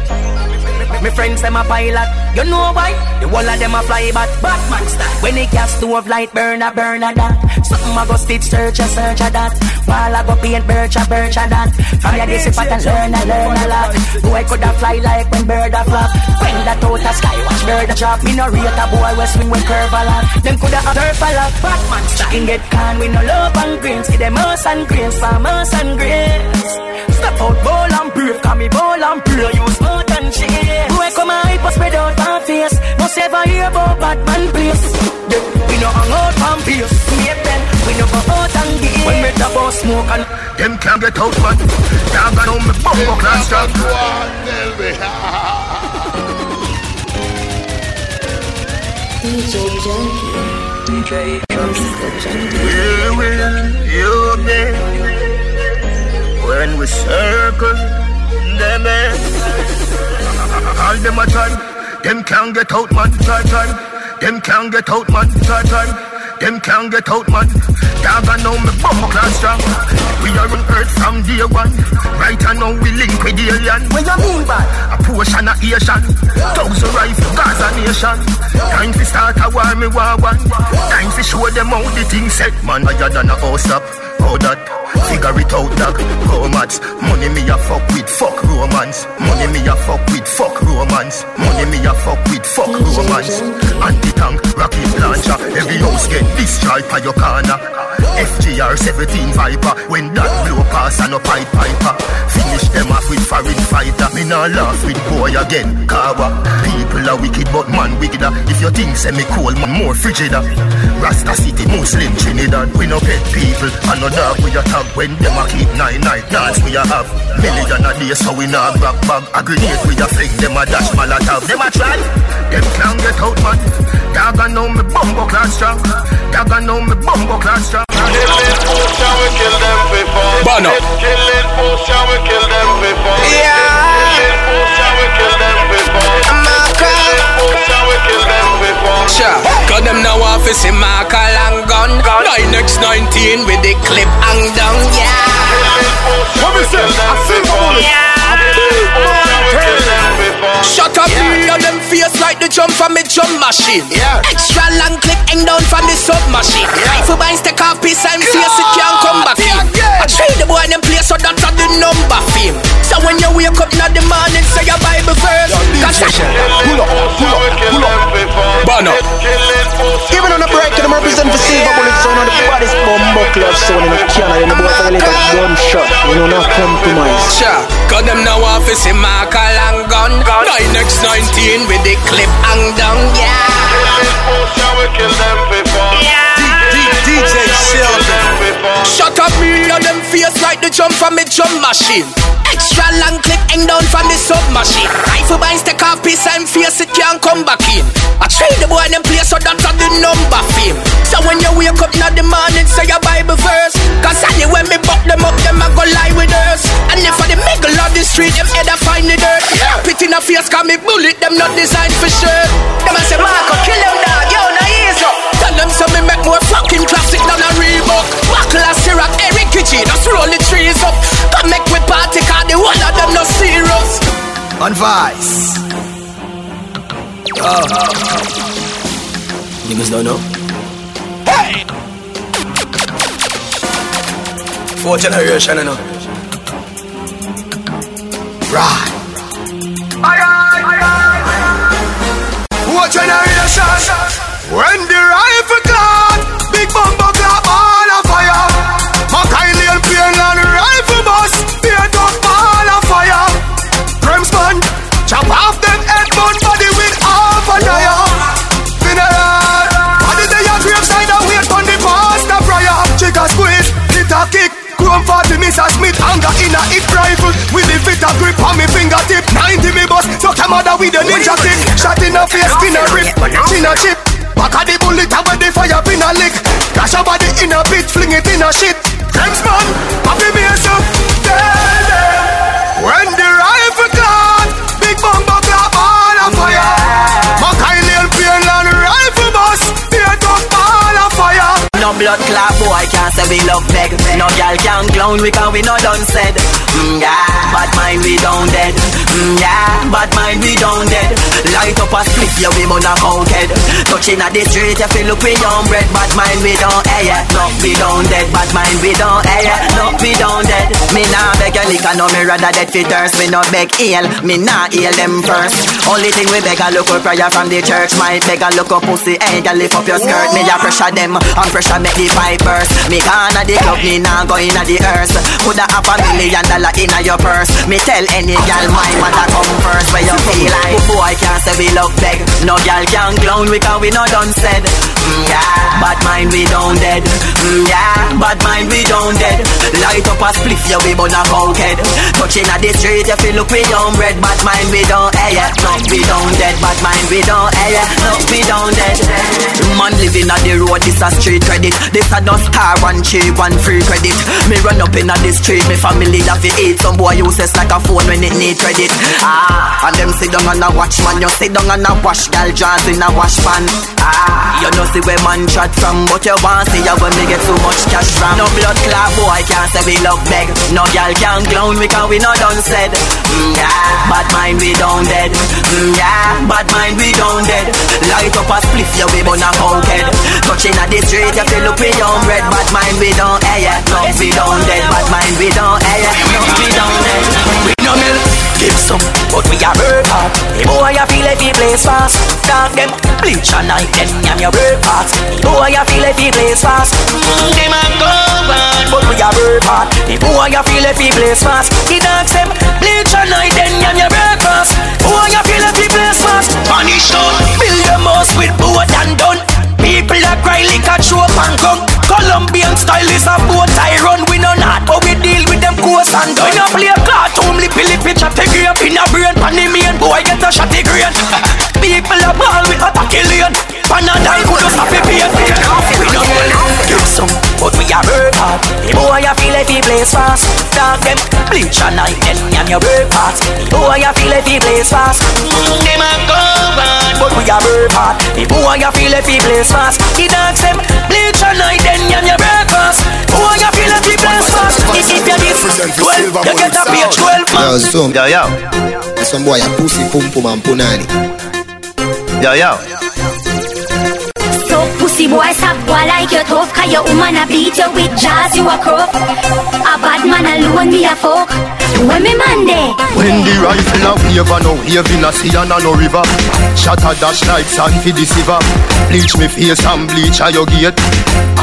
Me friends them a pilot. You know why? The whole of them a fly but Batman style. When they cast two of light, burn a that. Something a go stitch, search a that. Fall a go paint, birch a that. From your days if I can learn a lot. Boy coulda fly like when bird a flop. When that out a sky, watch bird a drop. Me no rate a boy we swing with curve a lot. Them coulda a turf a lot, Batman style. Chicken get can we no love and greens. See them us and greens, farmers and greens. Step out, bowl and brave, call me bowl and pure. You smart and shit. Boy, come and hype us without my face. No ever hear about Batman, please. Yeah. We no hang out from peers. We no go out and get. When we the boss smoke and them can't get out, man. Can't get on me bumbo class job. DJ Junkie. DJ Junkie. Here we are, you again. When we circle them in. All them a try, them can't get out, man. Try, them can't get out, man. Try, them can't get out, man. Dog and now me bumbo class strong. We are on earth from day one. Right and now we link with the alien. When you mean by a portion of Asian, thousand rifle Gaza nation. Time to start a war, me war one. Time to show them how the thing set, man. Higher than a house up, how that. Figure it out, dog. Romance. Money me a fuck with fuck romance. Money me a fuck with fuck romance. Money me a fuck with fuck romance. Anti-tank, rocket launcher. Every house get destroyed by your corner. FGR 17 Viper. When that blow pass and a pipe piper. Finish them off with foreign fighter. Me nah laugh with boy again. Kawa. People are wicked but man wickeder. If your thing say me cold, man more frigider. Rasta City, Muslim Trinidad. We no pet people and no dog with your tongue. When them a keep nine dance we a have. Million a day so we nah grab bag. A grenade we a fling, them a dash Molotov. Them a try, them can't get out, man. Dog and now me bumbo class strong. Dog and now me bumbo class strong. Killing potion we kill them before. Killing potion we kill them before. Killing potion we kill them before. Killing potion we kill them before. Cause them now off is in my long gun. 9x19 with the clip hang down. Yeah. What we say? I see all this. Shut up, you on them face like the jump from a jump machine. Extra long clip hang down from the sub machine. Rifle binds take off piece and face it can't come back in. I try the boy and them play so that's not the number fame. So when you wake up now the morning say your Bible verse. Cause pull up. Burn up. Even on a break, them represent the Silver Bullet Sound on the baddest bumbo club sound in the Canada. You know boy for a little gunshot. You know not compromise. Cause them now off is in my long gun. 9x19 with the clip hang down. Yeah. DJ Silver. Shut up, me on them face like the jump from a jump machine. Extra long clip hang down from the sub machine. Rifle binds take off piece and face it can't come back in. I try the boy and them play so that's not the number fame. So when you wake up now the morning say your Bible verse. Cause anyway me buck them up them a go lie with us. And if for the middle of the street them head a find the dirt. Pit in a face cause me bullet them not designed for sure. Them a say Marco kill them dog yo na ease up. Tell them so me make more fucking classic than a Reebok. Buckle a Sirac Eric G just roll the trees up. Come make we party cause the one of them no serious. On Vice. Niggas don't know. Hey! Fourth generation, I know. Right. Fourth generation. When the rifle clad, big bumbo clap all a fire. My kindly and plain and rifle boss, paid up all a fire. Crimson, chop off them head bone body with half a dire. Kick, chrome 40 Mr. Smith, anger in a hip rifle. With the fit a grip on me fingertip. 90 me bus, so come out with a ninja kick. Shot in a face, skin a rip, skin a chip. Back of the bullet, I went the fire pin a lick. Crash a body in a pit, fling it in a shit. Crimson, man, happy me up. Tell them, when the rifle clad, big bumbo clap all a fire. My kindly and plain and rifle bus, paid up all a fire. No blood clap, boy, can't say we love beg. No girl can't clown, we can't, we no done said. Bad mind, we down dead. yeah, bad mind we down dead. Light up a split, yeah, we man a counted. Touching at the street, if you look we down bread. Bad mind we down, eh, yeah, no, we down dead. Bad mind we down, eh, yeah, no, we down dead. Me nah beg a lick, I know me rather dead fi thirst. Me not beg ill, me nah ill them first. Only thing we beg a local prayer from the church. My beg a local pussy, eh, yeah, lift up your skirt. Me a pressure them, and pressure make the pipe burst. Me gone at the club, me nah going at the earth. Coulda have $1 million in your purse. Me tell any girl my mother come first. Where you feel like boy can't say we look beg. No girl can clown we can we not done said. Yeah, bad mind we down dead. Yeah, bad mind we down dead. Light up a spliff yeah we burn a cokehead. Touching at the street if you look we down red. Bad mind we down eh yeah, no we down dead. Bad mind we down eh yeah, no we down dead. Man living on the road this a street credit. This a no star and cheap and free credit. Me run up in a the street me family that we eat. Some boy useless like a phone when it need credit. Ah, and them sit down and a watch man. You sit down and a wash girl draws in a wash pan. Ah, you know see where man chat from, but you want see ya when me get too much cash from. No blood clot boy can't say we look beg. No girl can clown we can we not done said. Yeah, bad mind we down dead. Yeah, bad mind we down dead. Light up a spliff yeah we burn a cokehead. Touching at the street you feel look we down red. Bad mind we down eh yeah, no we down dead. Bad mind we down eh yeah, no we down dead. We no milk, give some, but we are bird part. The boy you feel if he plays fast. Dark them, bleach and night them, I'm your bird part. The boy you feel if he plays fast. Them a go bad, but we are bird part. The boy you feel if he plays fast. The dark them, bleach and night them, I'm your bird part. Boy you feel if he plays fast. Punish out, build your mouse with boat and done. People that cry like a trope and gun. Colombian style is a boat I run. We know not how we deal with them course and done. We no play a cartoon, we peel it, pitch up the grain. In a brain, pan the main, boy get a shot the grain. People a ball with a tackle. Panadol could just have a pain. We no will give some, but we a work hard. The boy a feel like he plays fast. Dark them, bleach and night them, and your work hard. The boy a feel like he plays fast. Them a go bad, but we a work hard. The boy a feel like he plays fast. The dark them, bleach and night them, and your work fast. Boy a feel like he plays fast. If you this 12, you get a page 12 months. Some boy a pussy pum pum and punani. So pussy boy stop boy like you tough. Cause your woman a beat you with jazz, you a crop. A bad man alone me a folk. When me man day. When the rifle a wave and no haven a sea and a no river. Shatter dash like sand fi the silver. Bleach me face and bleach a your gate.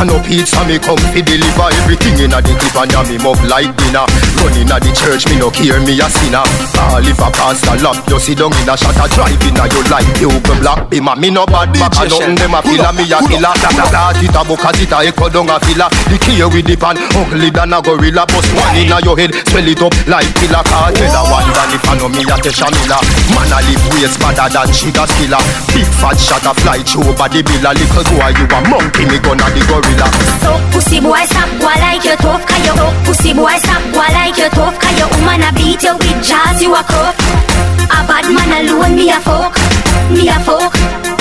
And no pizza me come fi deliver. Everything in a the tip and a me move like dinner. Running a the church me no care me a sinner. All if a pastor lap you sit down in a shatter drive in a you like you go black. Be ma me no bad back and nothing dem a feel a me a killer. That it a book as it a echo down a filler. The key with the pan ugly than a gorilla. Bust one in a your head swell it up like. Killer car, tell a one than if I know me a Tesha Miller. Man a live ways badder than sugar skiller. Big fat shot a fly through body biller. Little boy you a monkey, me gun a the gorilla. So pussy boy stop boy like you tough. Cause you pussy boy stop boy like you tough. Cause your woman a beat you with jazz, you a crop. A bad man alone, me a folk. Me a folk,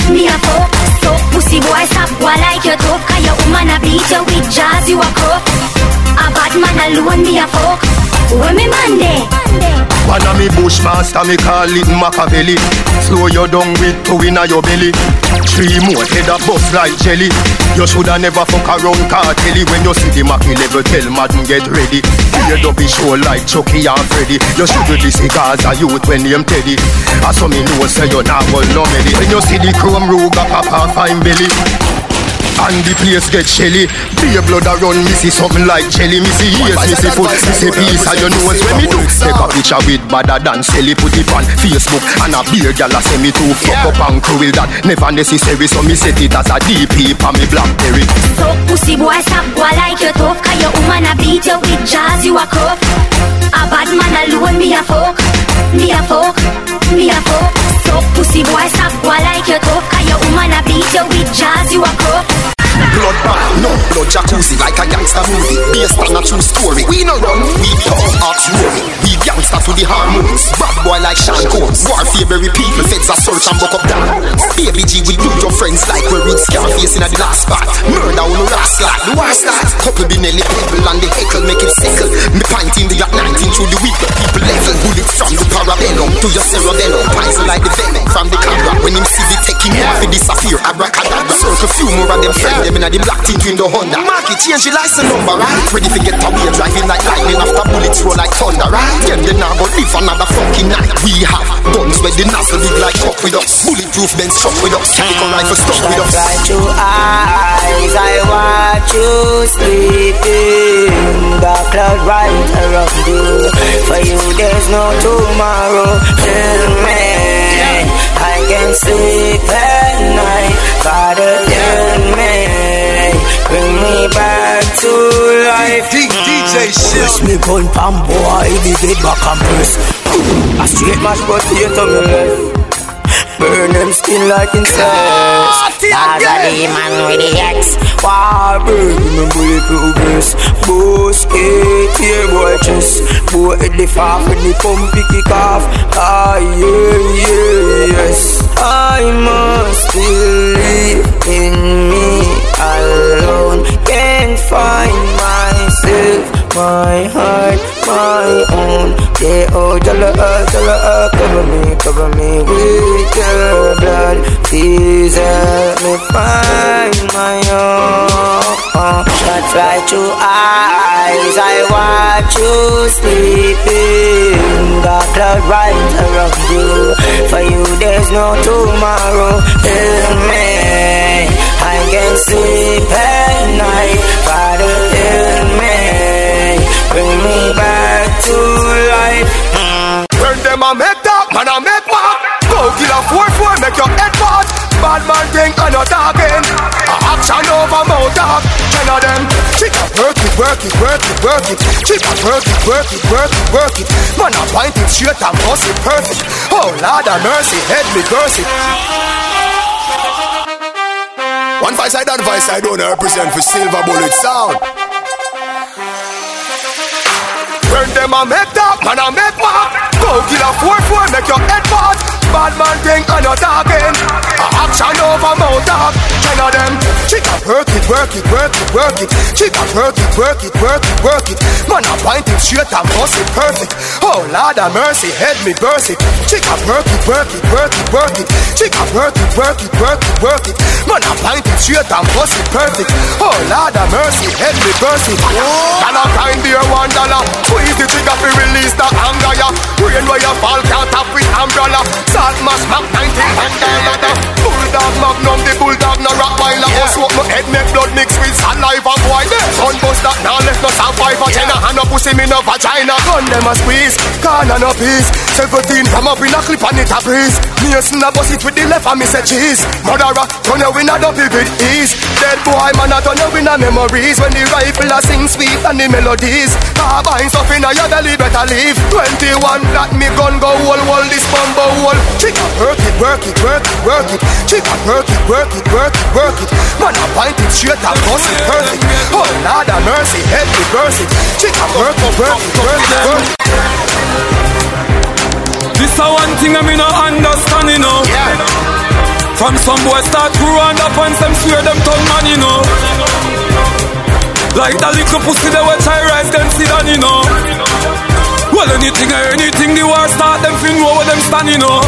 me a folk. So pussy boy stop boy like you tough. Cause your woman a beat you with jazz, you a crop. A bad man alone, me a folk. When me Monday. One of me bushmaster, me call it Machiavelli. Slow you down with two in your belly. Three more head a bust like jelly. You shoulda never fuck around cartelly. When you see the Mackie level, tell madam get ready. You don't be sure like Chucky and Freddy. You should do the cigars a youth when them teddy. As some me know say you not hold no belly. When you see the chrome Ruger papa fine belly. And the place get shelly. Be a blood around me see something like jelly. Me see ears, me see foot, me see piece of your nose when me do. Take a picture with badder than silly. Put it on Facebook and a beer gala send me to fuck up and cruel that never necessary. So me set it as a DP for me Blackberry. So pussy boy stop boy like you tough. Cause your woman a beat you with jazz, you a crop. A bad man alone, me a folk. Me a folk, me a folk. So pussy boy stop boy like you tough. Cause your woman a beat you with jazz, you a crop. Blood bath, no blood jacuzzi like a gangster movie. Based on a true story. We no run, we talk off rory. We gangster to the hormones. Bad boy like Sean Combs. War favorite people, feds a search and buck up down. Baby G will do your friends like we read Scarface in a the last part. Murder on a rap slot, the war start. Couple be nearly people and the heckle make it sickle. Me pint in the at 19 through the week, people level. Bullet From the parabenum to your cerebellum, poison like the venom from the camera. When him see the taking off, he disappear. Abracadabra, circle few more of them friends. Them in the black teeth in the Honda. Market change the license number, right? Ready to get away, driving like lightning after bullets roll like thunder, right? Them they now go live another fucking night. We have guns where the nozzle big like cock with us. Bulletproof men struck with us. Chemical rifle stuck with us. Shine bright your eyes, I watch you sleeping. The cloud right around you. For you there's no tomorrow, till man I can sleep at night. Father, tell me, bring me back to life. DJ shit. Push me gun, pam boy, the dead back and press. A straight mashed potato me left. Burn them skin like insects. As a demon with the X. Why burn me bulletproof vest? Boss 8 year boy chest. Boy at the far when the pump kick off. Ah yeah yeah yes. I must believe in me alone. Can't find myself, my heart, my own. Yeah, oh, jala, cover me with your blood. Please help me find my own. That's right, your eyes, I watch you sleeping. The cloud right around you. For you, there's no tomorrow. Tell me, I can't sleep at night. Father, tell me, bring me back to life. Turn them a make up, man a make mad. Go kill a 4-4, make your head bad. Bad man thing and a talking. A action over mouth up. 10 of them. Chica work it. Chica work it. Man a point it straight and bust it perfect. Oh Lord a mercy, head me curse it. One voice I done, voice I don't represent for Silver Bullet Sound. Turn them a make up, man a make mad. Go kill a 4-4, make your head bad. Bad man thing and a talking. A action over mouth up. 10 of them. Chica work it. Chica work it. Man a point it straight and bust it perfect. Oh Lord a mercy, head me burst it. Chica work it. Chica work it. Man a point it straight and bust it perfect. Oh Lord a mercy, head me burst it. Can I find your $1? Squeeze the trigger to release the anger ya. Rain where you fall can't tap with umbrella. Salt mash map 19 and dollar. Bulldog magnum, the bulldog no rock while I also up my head make blood mixed with saliva boy. Gun bust that now left no survivor. Jenna hand no pussy me no vagina. Gun them a squeeze, can and a piece. 17 from up in a clip and it a breeze. Me a snap bust it with the left and me say cheese. Murderer, turn your winner up with ease. Dead boy man a turn your winner memories. When the rifle a sing sweet and the melodies. Carbine stuff in a your belly better leave. 21 that me gun go wall this bumbo wall. Chica work it. Chica work it. Man a point it straight and bust it perfect. Oh Lord a mercy, head me burst it. Chica work it. This a one thing I me no understand, you know. Yeah. From some boys start grew and up and some swear them turn man, you know. Like that little pussy they were try rise them sit down, you know. Well anything the war start them fin where them stand, you know.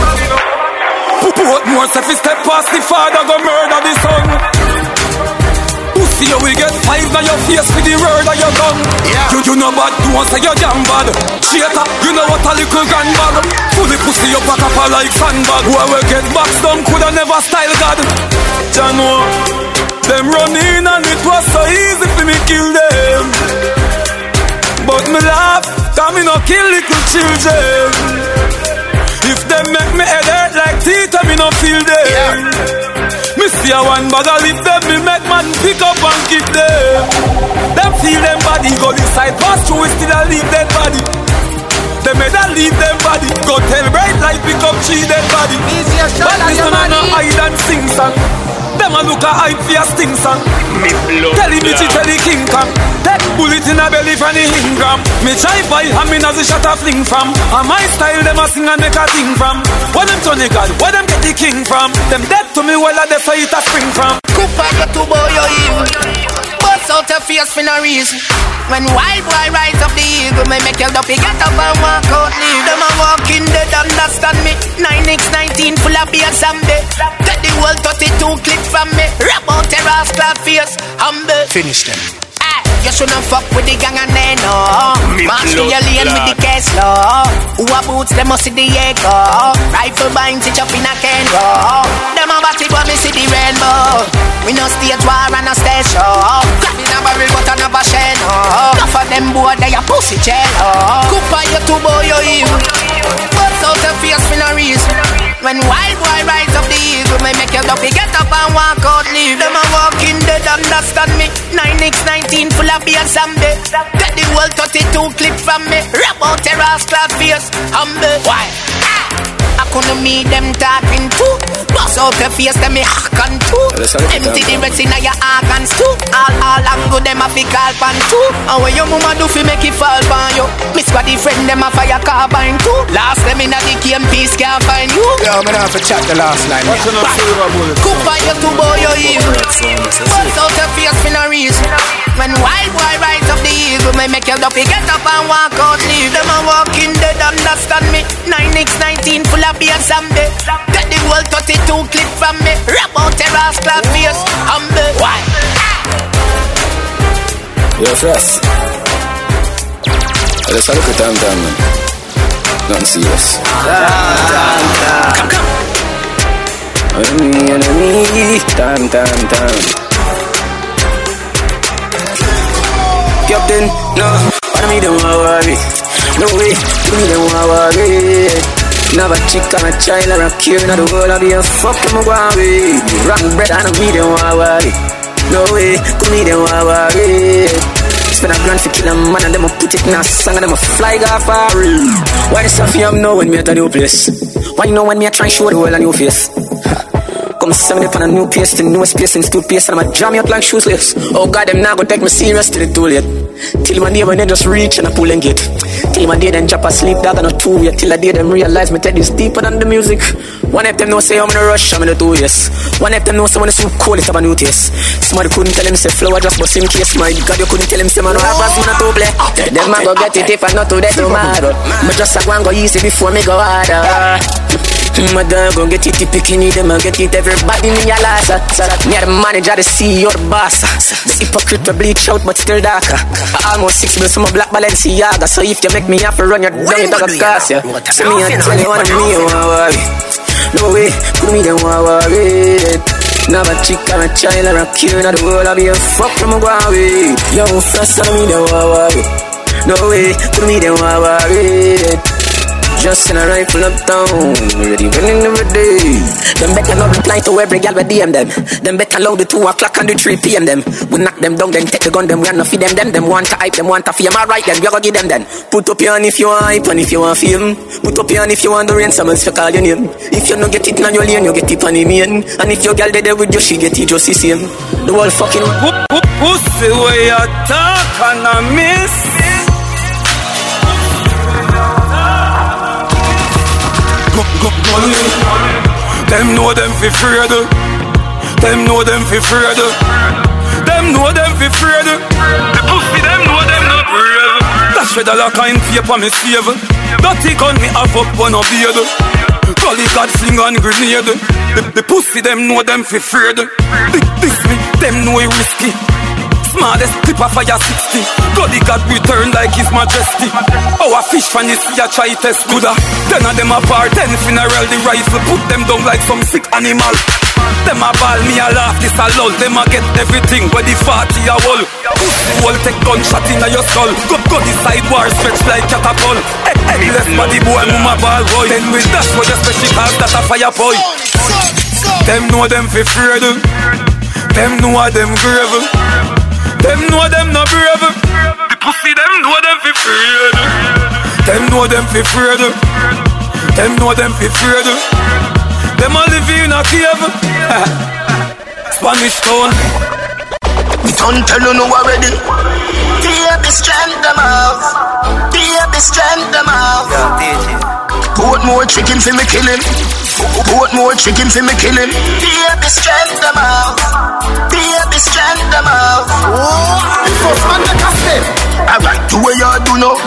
Put more self step past the father go murder the son. Pussy you will get 5 now your face with the word of your gun. Yeah. You know bad, you won't say you're damn bad. Cheater, you know what a little gun bag. Fully pussy you pack up like sandbag. Where we get back down coulda never style God. Jano. Them run in and it was so easy for me kill them. But me laugh, cause me no kill little children. If them make me head hurt like teeth, me no feel them. Yeah. Me see a one bag of lift them, me make man pick up and keep them. Them feel them body, go decide pass through, still I leave them body. Them made I leave them body, go tell bright light, pick up cheat them body. But this man no hide and sing song. Them a look at hype for a sting song. Tell him bitch tell the King Kong. That bullet in a belly from the Ingram. Me try by him in as a shot a fling from. And my style them a sing and make a thing from. When them Tony God, where them get the king from? Them dead to me well a they fight a spring from. Cooper get to bow your evil. Bust out your face for no reason. When wild boy rise up the eagle, me make your dopey get up and walk out leave them. walking dead, understand me. 9x19 full of beer someday. Get the world 32 clip from me. Rap out the ass clap fierce, humble. Finish them. Ah, you shouldn't fuck with the gang and they know. March the alien with the case law. Who are boots, they must see the echo. Rifle binds it up in a candle. Them a watch it when me see the rainbow. We no stage war and no stage show. Clap in a barrel but I never share no. Enough of them boy, they a pussy jail. Cooper you two boy, you evil. What's out the face for no reason. When wild boy rise up the evil, may make your duffy get up and walk out, leave. Them a walking dead, understand me. 9x19 full of beer someday. Get the world 32 clip from me. Rap out your ass clap face, humble. Why? I couldn't meet them talking too. Bust out the face, them me hack on too. Empty the rest in your organs too. All I'm good, them a fi call pan too. And when your mama do fi make it fall pan you. Miss what the friend, them a fire carbine too. Last them in a the game, peace can't find you. Yo, man, I have to chat the last line. What's on a silver bullet? Cooper, you two boy, you evil. Bust out the face for no reason. When wild boy rise up the evil, may make your duffy get up and walk out, leave. Them a walking dead, understand me. 9x19 full of beer someday. Get the world 32 clip from me. Rap out your ass clap fierce, humble. Why? Yo, Fras, let's have a look at Tam-Tam, man. Nothing serious. Tam-Tam, come, come. Enemy, Tam-Tam-Tam. Captain, no. Why me don't worry? No way, give me don't worry. Now a chick and a child are a cure. Now the world I'll be a fucking worry. Wrong bread and a medium worry. No way, come medium worry. Spend a grand for kill a man and them a put it in a song and them a fly off a roof. Why the stuff you have now when me at a new place? Why you know when me a try show the world a new face? Come send me up on a new pace, the newest pace and toothpaste, and I'ma jam you up like shoelaces. Oh god, them now go take me serious till it's too late. Till my day when they just reach and I pull and get. Till my day then drop asleep, dog and a two-way. Till the day them realize me take this deeper than the music. One of them no say I'm in a rush, I'm in a 2 years. One of them no say when the soup cold, it's have a new taste. Somebody couldn't tell him say flower just bust in case. My god, you couldn't tell him say man, no have a man to play. Them man go get it if I not today tomorrow. But just a one go easy before me go harder. My dog go get it, the bikini, them I get it, everybody in your life. Me the manager, the CEO, the boss. The hypocrite bleach out but still darker. I almost 6 months from a black Balenciaga. So if you make me have to run your down, you talk a gas, yeah. So me and tell you one of me, you wanna worry. No way, put me down, wanna worry. Now a chick and a child and a cure. Now the world I'll be a fuck from a guave. Yo, first tell me down, wanna worry. No way, put me down, wanna worry. Just in a rifle uptown, ready winning every day. Them better not reply to every gal with DM them. Them better load the 2 o'clock and the 3 p.m. them. We knock them down, then take the gun, them we not feed them. Them want to hype, them want to feed them. Alright then, we go give them then. Put up your hand if you want hype and if you want fame. Put up your hand if you want the rain, someone else call your name. If you no get it on your lane, you get it on the main. And if your gal there with you, she get it just the same. The whole fucking pussy way you talk and I miss. Them know them fi afraid. Them know them fi afraid. Them know them fi afraid. The pussy them know them not brave. That shred a lock in paper me save. Dirty gun me have up on a beard. Call it God fling and grenade. The pussy them know them fi afraid. This me them know it risky. Smallest tip of fire 60. Golly God return like his majesty. Our fish fan is here try test Buddha. 10 of them apart, 10 funeral the rifle. Put them down like some sick animal. Them a ball me a laugh, this a lull. Them a get everything but the 40 a wall. Pussy wall take gunshot in your skull. Go the sidewar stretch like catapult. Headless body boy, mama ball boy. Then we dash for your special house that a fire boy. Them know them fi afraid. Them know them grave. Them know them no brave. The pussy them know them fi afraid. Them know them fi afraid. Them know them fi afraid. Them a live in a cave. Spanish town. Me don't tell you no already. Take the strength them off. Take the strength them off. Put more chicken fi me killing. Put more chicken fi me killing. Take the strength them off. The strength them out. Oh, first man the cast them. Alright, do what you do now.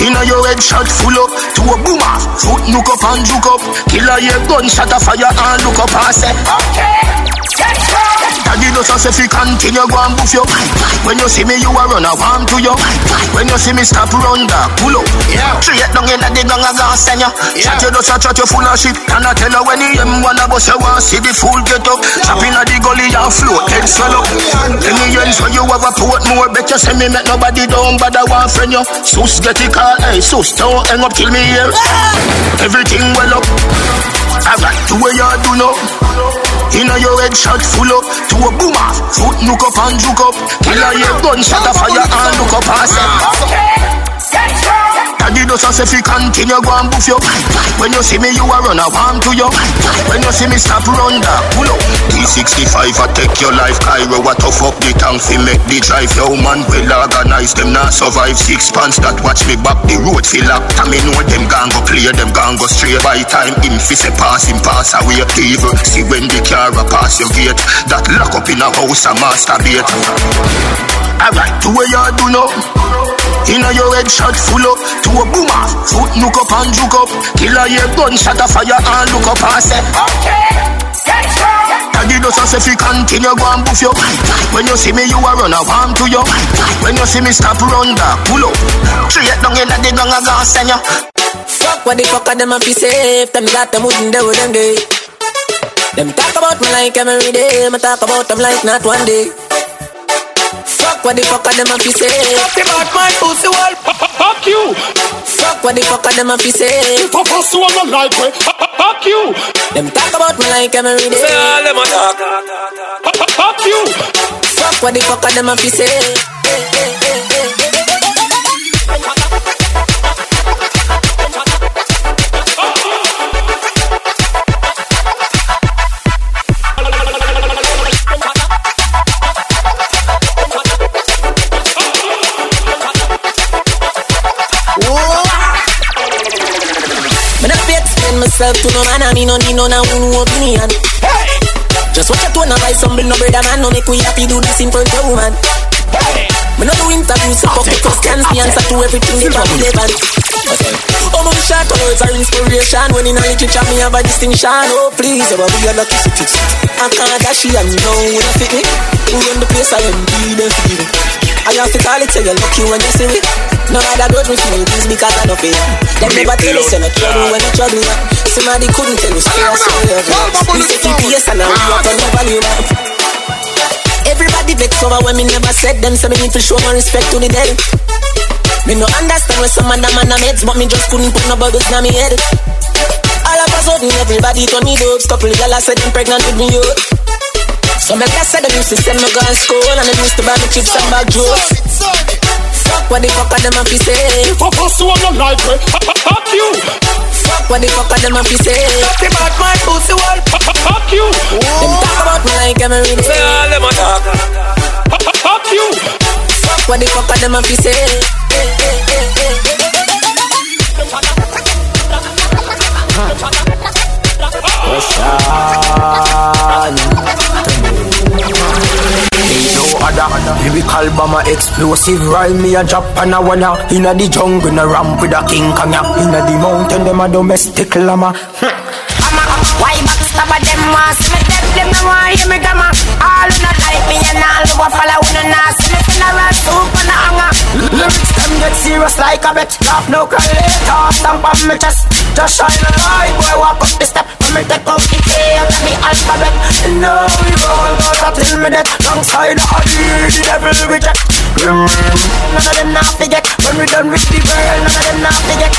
Inna your head shot full up to a boomer. Foot look up and juke up. Killer your gun shot a fire and look up and say, okay, let's go. Daddy does us if you continue go and boof you. When you see me you a run a warm to you. When you see me stop run back, pull up. Yeah. Tree down in the gang a gas send you. Shot you does a shot you full of shit. And I tell you when the M1 a bus you want see the fool get up. Chop inna the gully and float head swell up. Any ends when you have a port more better send me make nobody down but I want friend you. Sus get it call, hey sus don't hang up till me here. Everything well up. I got to where you do now. Inna your head shot full up to a boomer. Foot look up and juke up. Killer your gun shot a fire and look up and say, okay, let's go. Daddy does us if you continue go and boof you. When you see me you a run a warm to you. When you see me stop run da pull up. D65 I take your life. Cairo I tough up the tank fi make the drive. Yo man well organized them not survive. 6 pounds that watch me back the road fi lock. Time me know them gang go clear. Them gang go straight. By time him fi say pass him pass away the evil. See when the car a pass your gate. That lock up in a house a masturbate. Alright the way you do now. Inna your head shot full up to a boomer. Foot look up and juke up. Killer your gun shot a fire and look up and say, okay, let's go. Daddy does us if you continue go and boof you. When you see me you a run a warm to you. When you see me stop run back, pull up. Tree down in the gang a gas send you. Fuck what the fuck a them a be safe. Them got them wouldn't do them day. Them talk about me like every day. Me talk about them like not one day. Fuck what the fuck a them a be safe. Talk about my pussy wall. Fuck you. Fuck what the fuck a them a be safe. Fuck us who I'm like way. Fuck you. Them talk about me like every day. Say all them a talk. Fuck you. Fuck what the fuck a them a be safe. Myself to no man, I mean no need no opinion. Hey! Just watch out when I buy some bill, no bread, man, no make we happy do this in front of woman. Hey! Me no do interviews, so fuck the questions, me answer to everything they probably never. Oh, my short words are inspiration. When in a literature, me have a distinction. Oh, please, I will be a lucky six. I can't dash you and you know when I fit me. Who run the place, I am be the feeling. I have to call it, say you're lucky when you see me. No other judge me for me things because I don't feel. Them never tell us you're not trouble when you trouble. Somebody couldn't tell us you're not trouble. You say TPS and now you have to never leave up. Everybody vex over when me never said them. So me need to show my respect to the dead. Me no understand where some other man am heads. But me just couldn't put no bubbles in me head. All of a sudden everybody told me dope. Couple y'all said them pregnant with me yo. So me guess said them used to send me girls school. And them used to buy me chips and bag jokes. Fuck what the fuck are them a be saying? Fuck us who I'm like, fuck you. Fuck what the fuck are them a be saying? Talk about my pussy wall. Fuck you. Them talk about me like I'm a real. Say all them a talk. Fuck you. Fuck what the fuck are them a be saying? Lyrical bomber, explosive rhyme. Me a Japan a wanna. Inna the jungle, na ramp with a King Kong. Inna the mountain, them a domestic llama. Mama, why backstab a dem want see me dead? Dem no want hear me gamma. All who no like me and all who a follow who no nah see me funeral soup and a hanger. Lyrics them get serious like a bet. Laugh no cry later, stamp on me chest. Just shine a light, boy walk up the step. Me take out the K out of the alphabet. And now we roll out till me death. Longside the ugly, the devil reject. None of them not forget. When we done with the world, none of them not forget.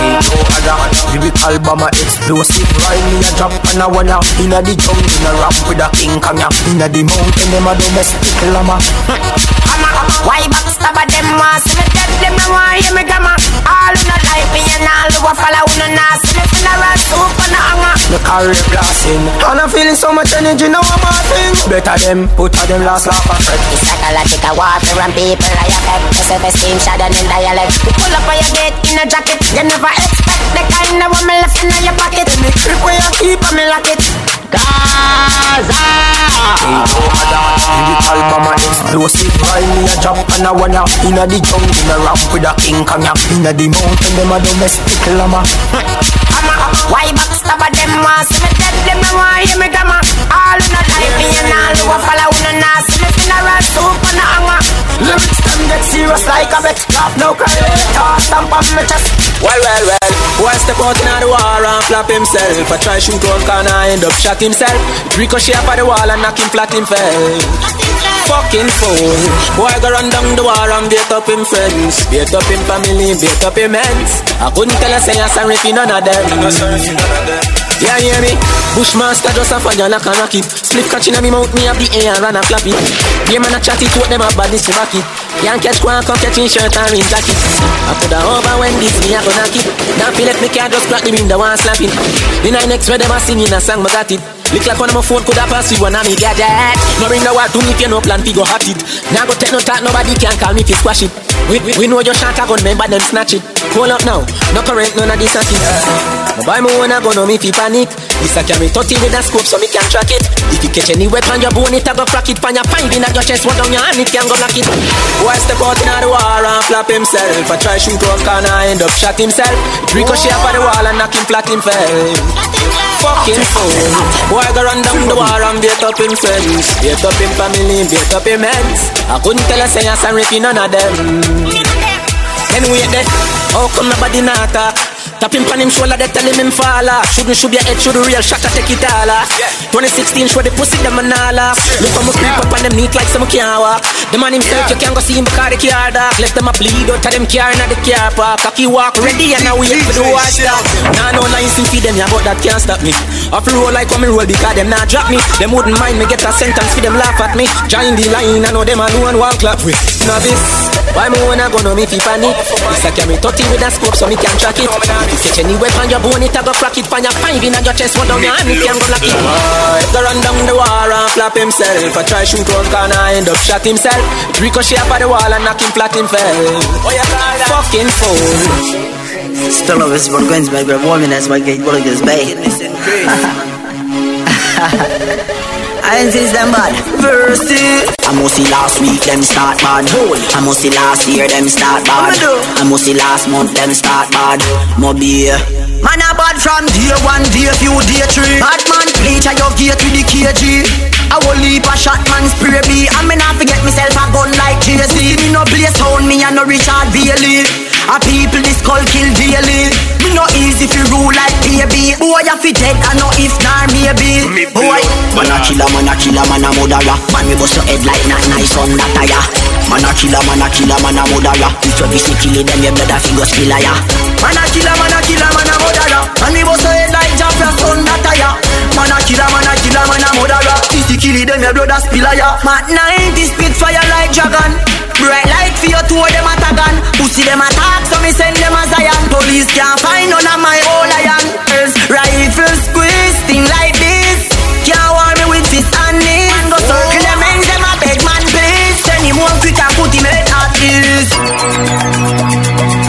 Ain't no other. Lyrical bomber, explosive rhyme. Me a drop and a wanna. Inna the jungle, a rap with a King Kong. Inna the mountain, them a domestic llama. Why backstab a dem want see me dead? Dem no want hear me gamma. All who no like me and all who a follow who no nah see me funeral soup and a hanger. The carry blasting, and I'm feeling so much energy now I'm a thing. Better them, put on them last laugh and fret. It's psychological warfare and people I affect. The self-esteem shattered in dialect. You pull up on your gate in a jacket. You never expect the kind of woman left in your pocket. Any grip where you keep on me lock it. Gaza. Digital bomb and explosive. Rhyme me a drop and a one up. Inna the jungle a rap with a king kong up. Inna the mountain them a domestic llama. Why backstabber them want see me dead? Them a want hear me drama. All in a life me and all who a follow me and all see me funeral soup and a hanger. Lyrics them get serious like a bet. Laugh now cry later, stamp on me chest. Well. Boy step out inna the war and flap himself. I try shoot out can I end up shot himself. Ricochet off of the wall and knock him flat him fell. Fucking fool. Boy go run down the war and beat up him friends, beat up him family, beat up him ends. I couldn't tell her say I'm sorry for none of them. Yeah, hear me? Bushmaster just a fire like a rocket. Slip catching a me mouth, me up the air and I clap it. Game and I chat it, what them a badness to rock it. Can't catch quack, can't catch in shirt and rain jacket. I put a over when this me a go knock it. Don't feel like me can't just crack the window and slap it. Then I next where them a singing a song, me got it. Look like one of my phone could have passed you one of me gadget. No bring no what to me if you no plan to go hot it. Now go take no talk, nobody can call me if you squash it. We know your shot, I gon' remember them snatch it. Call up now, no current, none of this at it. No buy me one, I gon' know me if you panic. This I carry 30 with a scope so me can track it. If you catch any weapon, your bone it, I go crack it. Pan your five in at your chest, one down your hand, it can go block it. Boy step out in the war and flap himself. I try shoot off can I end up shot himself. Ricochet off of the wall and knock him flat him fell. Fucking fool. Boy go run down the war and beat up him friends, beat up him family, beat up him heads. I couldn't tell her say I'm sorry for none of them. Anyway then, how come nobody not talk? Tap him pan him shoulder, they tell him fall off. Shouldn't shoot your head, shoot the real shot, I take it all off. 2016 show the pussy them and all off. Look how me creep up on them neat like some can't walk. The man himself you can't go see him because they care dark. Left them a bleed out of them car in the car park. Cocky walk ready and I wait for the watch down. Nah, no lines to feed them, yeah, but that can't stop me. Off roll like how me roll because them not drop me. Them wouldn't mind me get a sentence for them laugh at me. Join the line, I know them alone one clap with. Novice, why me wanna go no me fi panic? This a carry 30 with a scope so me can track it. You catch any weapon your bone it I go crack it. Pan your five in and your chest one down your hand it can go black it. Go run down the war and flap himself. I try shoot one can I end up shot himself. Ricochet off of the wall and knock him flat him fell. Fucking fool. Stolo vs. Borgensberg, we're warming as my gate Borges Bay. I ain't seen them bad. Versi. I must see last week them start bad. I must see last year them start bad. I must see last month them start bad. Mobile. Man a bad from day one, day few, day three. Bad man bleach at your gate with the KG. I will leap a shot man spray me. I may not forget myself a gun like Jay-Z. Me no play sound, me and no Richard Bailey. A people this skull kill daily. Me no easy fi rule like baby. Boy I fi dead I know if not maybe. Boy man a killer, man a killer, man a murderer. Man we bust your head like not nice on that tire. Man a killer, man a killer, man a murderer. If you be sick kill them your blood a fi go spill ya. Man a killer, man a killer, man a murderer. Man we bust your head like Jaffa on that tire. Man a killer, man a killer, man a murderer. Kill them, your blood a spill a ya. Mat 90 spit fire like dragon. Bright light for your two of them a tagan. Pussy them a talk so me send them a Zion. Police can't find none of my old lion. Rifle squeeze, thing like this. Can't warn me with this and this. And go circle them and them a beg man please. Send him home quick and put him head at ease.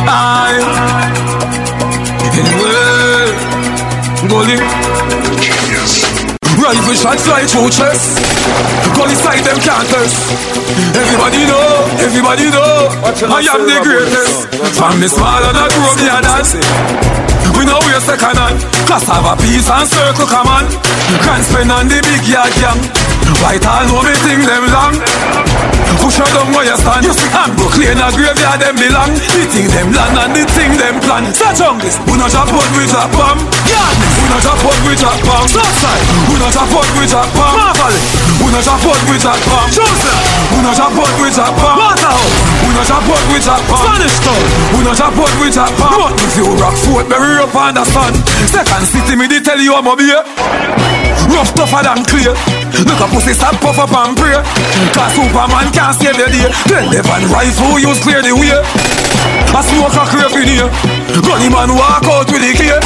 I anywhere Goli. Rifle shots fly through chest. Go inside them can't test. Everybody know I am the greatest. From me small and I grow me a dance. We know we're second hand. Cause have a piece and circle come on. Can't spend on the big yard gang. White all know me thing them long. Push her down where you stand. And Brooklyn a graveyard them belong. The thing them land and the thing them plan. So jungle, we not drop out with a bomb. We not drop out with a bomb. We not drop out with a bomb. We not drop out with a bomb. We not drop out with a bomb. We not drop out with a bomb. Spanish town. We not drop out with a bomb. What if you rock foot bury up on the sun? Second city me they tell you I'm a beer. Rough tougher than clear. Look a pussy stop puff up and pray. Cause Superman can't save the day. Then the van rise who use clear the way. I smoke a crave in here. Gunny man walk out with the gear.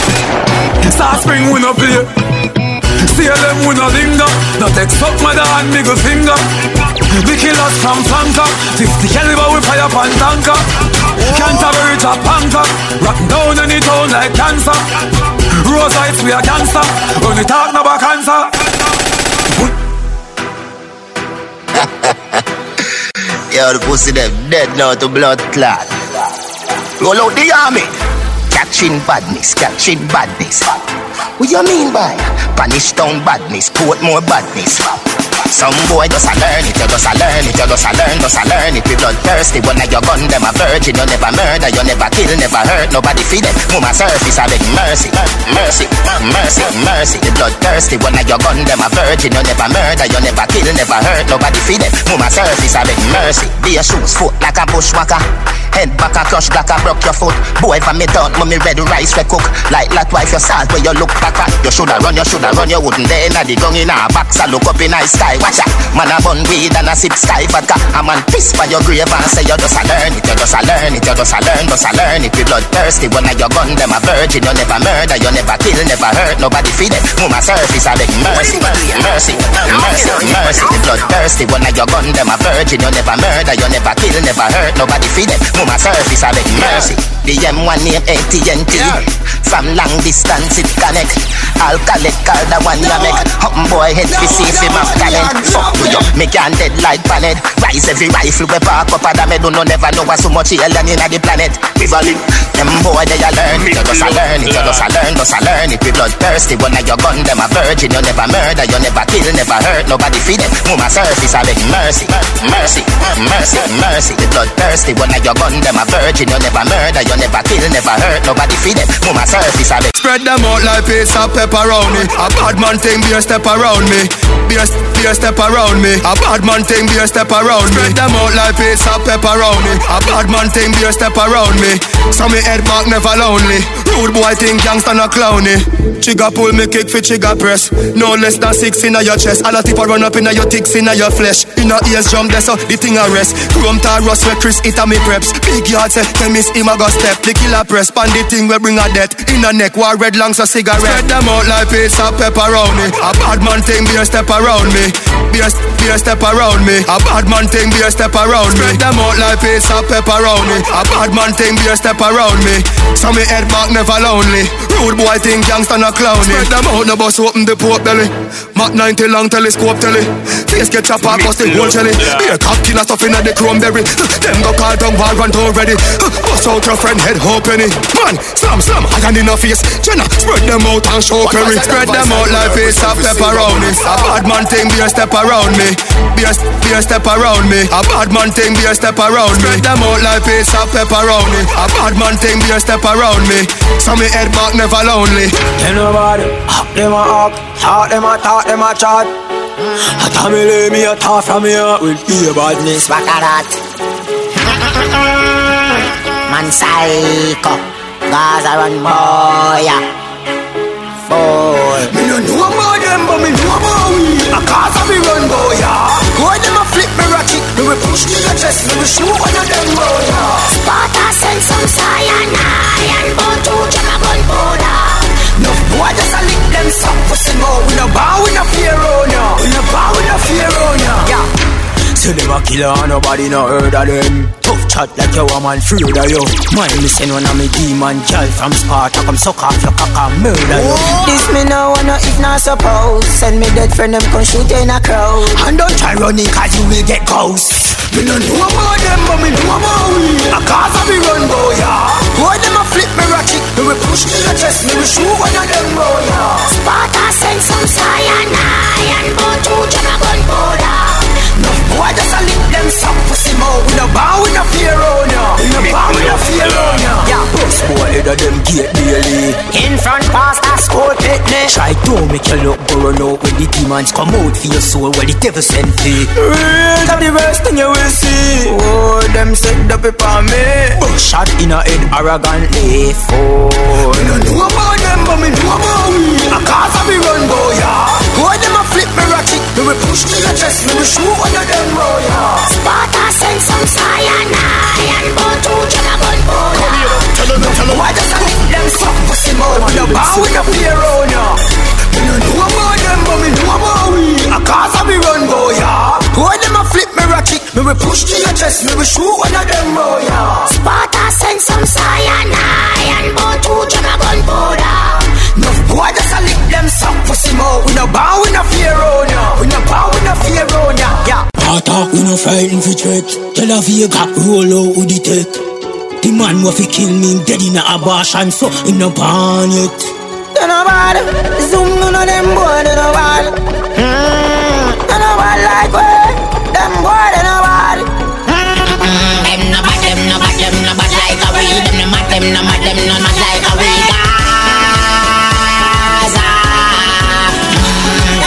Start spring we no play. See them we no linger. Not text up mother and middle finger. The killers from Flanka. 50 caliber we fire pan tanker. Canterbury to Panka. Rock down any town like cancer. Rose lights we a gangster. Only talk no back answer. Yo, the pussy them dead now to blood clot. Roll out the army. Catching badness, catching badness. What you mean by Panish Town badness, Portmore badness? Some boy does a learn it, you does a learn it, you does a learn it. We blood thirsty, but now you gun them a virgin. You never murder, you never kill, never hurt, nobody feed them. Mama surface, I beg mercy, mercy, mercy, mercy. The blood thirsty, but now you gun them a virgin. You never murder, you never kill, never hurt, nobody feed them. Mama surface, I beg mercy. Be a shoes, foot like a bushwhacker. Head back a crush like a broke your foot. Boy, if I made out, mommy red rice we cook. Like that wife, your salt where you look back at. You shoulda run, you wouldn't dare. Inna the gun inna a box, I look up in high sky. Watch out, man a bun weed and a sip sky vodka. A man piss by your grave and say you just a learn it, you just a learn it, you just a learn it. We blood thirsty, when I your gun them a virgin. You never murder, you never kill, never hurt, nobody feed them. Mama surface I beg mercy, mercy, mercy, mercy. We blood thirsty, when I your gun them a virgin. You never murder, you never kill, never hurt, nobody feed them. Mama surface I beg mercy. The M1 name AT&T, from long distance it connect. I'll collect all the one you make. Hop boy head for safe him up talent. Fuck with you, make your dead like planet. Rise every rifle we park up and I don't know never know what's so much alien in the planet. We valid, them boy they a learn it, you just a learn it, you just a learn it. We blood thirsty, when I your gun them a virgin. You never murder, you never kill, never hurt, nobody feed them. Mama surface I beg mercy, mercy, mercy, mercy. The blood thirsty, when I your gun them a virgin. You never murder, you never kill, never hurt, nobody feed them. Mama surface I beg. Spread them out like piece of pepperoni. A bad man thing be a step around me. Be a step around me. A bad man thing be a step around me. Spread them out like piece of pepperoni. A bad man thing be a step around me. So me head back never lonely. Rude boy think gangsta no clowny. Chigga pull me kick for chigga press. No less than 6 inna your chest. All a tip a run up inna your ticks inna your flesh. Inna ears jump there so the thing a rest. Chrome tar rust where Chris it a me preps. Big yard say can miss him a go step. The killer press pan the thing where bring a death. Inna neck war red lungs a cigarette. Spread them out like piece of pepperoni. A bad man thing be a step around me. Be a step around me. A bad man thing be a step around me. Spread them out like piece of pepperoni. A bad man thing be a step around me. So me head back never lonely. Rude boy think gangsta no clowny. Spread them out, no bus open the port belly. Mac 90 long telescope telly. Face get chopper, bust the whole jelly. Be a cop killer stuff inna the cranberry. Them go call down war and already. Bust out your friend head whole penny. Man, slam slam, I got in the face. Jenna, spread them out and show Perry. Spread them out like face of pepperoni. A bad man thing be a step around me. Be a step around me. A bad man thing be a step around me. Spread them out like face of pepperoni. A bad man thing be a step around me. So me head back never lonely. Ain't nobody up, them a up. Talk, them a talk, them a chat. I tell me lay me a talk from me up. Will be a badness, what a rat. Man psycho, Gaza run boy, yeah. Boy, me no know about them, but me know about we. A Gaza me run boy, yeah. Boy, them a flip me rocket. Me we push me a dress, me we shoot one of them boy, yeah. Sparta send some cyanide and bow to jam a gun powder. No boy just a lick them some pussy more. We no bow, we no fear on ya. We no bow, we no fear on ya. Yeah. So them a killer and nobody no heard of them. Tough chat like a woman free of you. Mine listen when I'm a demon girl from Sparta. Come suck off your cock and murder you. This me no wanna if not suppose. Send me dead friend them come shoot you in a crowd. And don't try running cause you will get ghost. Me no know about them, but me know about we. A cause I be run boy, yeah. Boy, them a flip me rocket. Me we push me a chest, me we shoot one of them boy, yeah. Sparta send some cyanide and bow to jam a gun powder. No boy just a lick them some pussy more. We no bow, we no fear on ya. We no bow, we no fear on ya. Yeah, boss boy head of them gate daily. In front past a school picnic. Try to make you look burn out when the demons come out for your soul. When the devil sent thee. Real of the worst thing you will. See. Oh, them set the paper on me. Shot in a head arrogantly. Oh, me no know about them, but me know about we. A cause I be run boy, yeah. Boy, them a flip me rocket. Me we push me a chest, me we shoot under them roll, yeah. Sparta send some cyanide and bow to jam a gun powder. Come here, tell them, tell them. Why just a lick them suck pussy mouth? We no bow, we no fear on ya. Me no know about them, but me know about we. A cause I be run boy, yeah. Boy, them a flip me rocket. Me we push to your chest, me we shoot one of them boy, yeah. Sparta send some cyanide and bow to jam a gun powder. No boy just a lick them some pussy more. We no bow, we no fear on ya. We no bow, we no fear on ya. Yeah. Sparta no frightened for threat. Tel Aviv got roll out with the tech. The man who fi kill me dead in a abortion, so in no pan yet. Don't know bad, zoom none of them boy, don't know bad. Don't know bad like we, them boy don't know bad. Them no bad, like a weed. Them no mad like a weed. Gaza.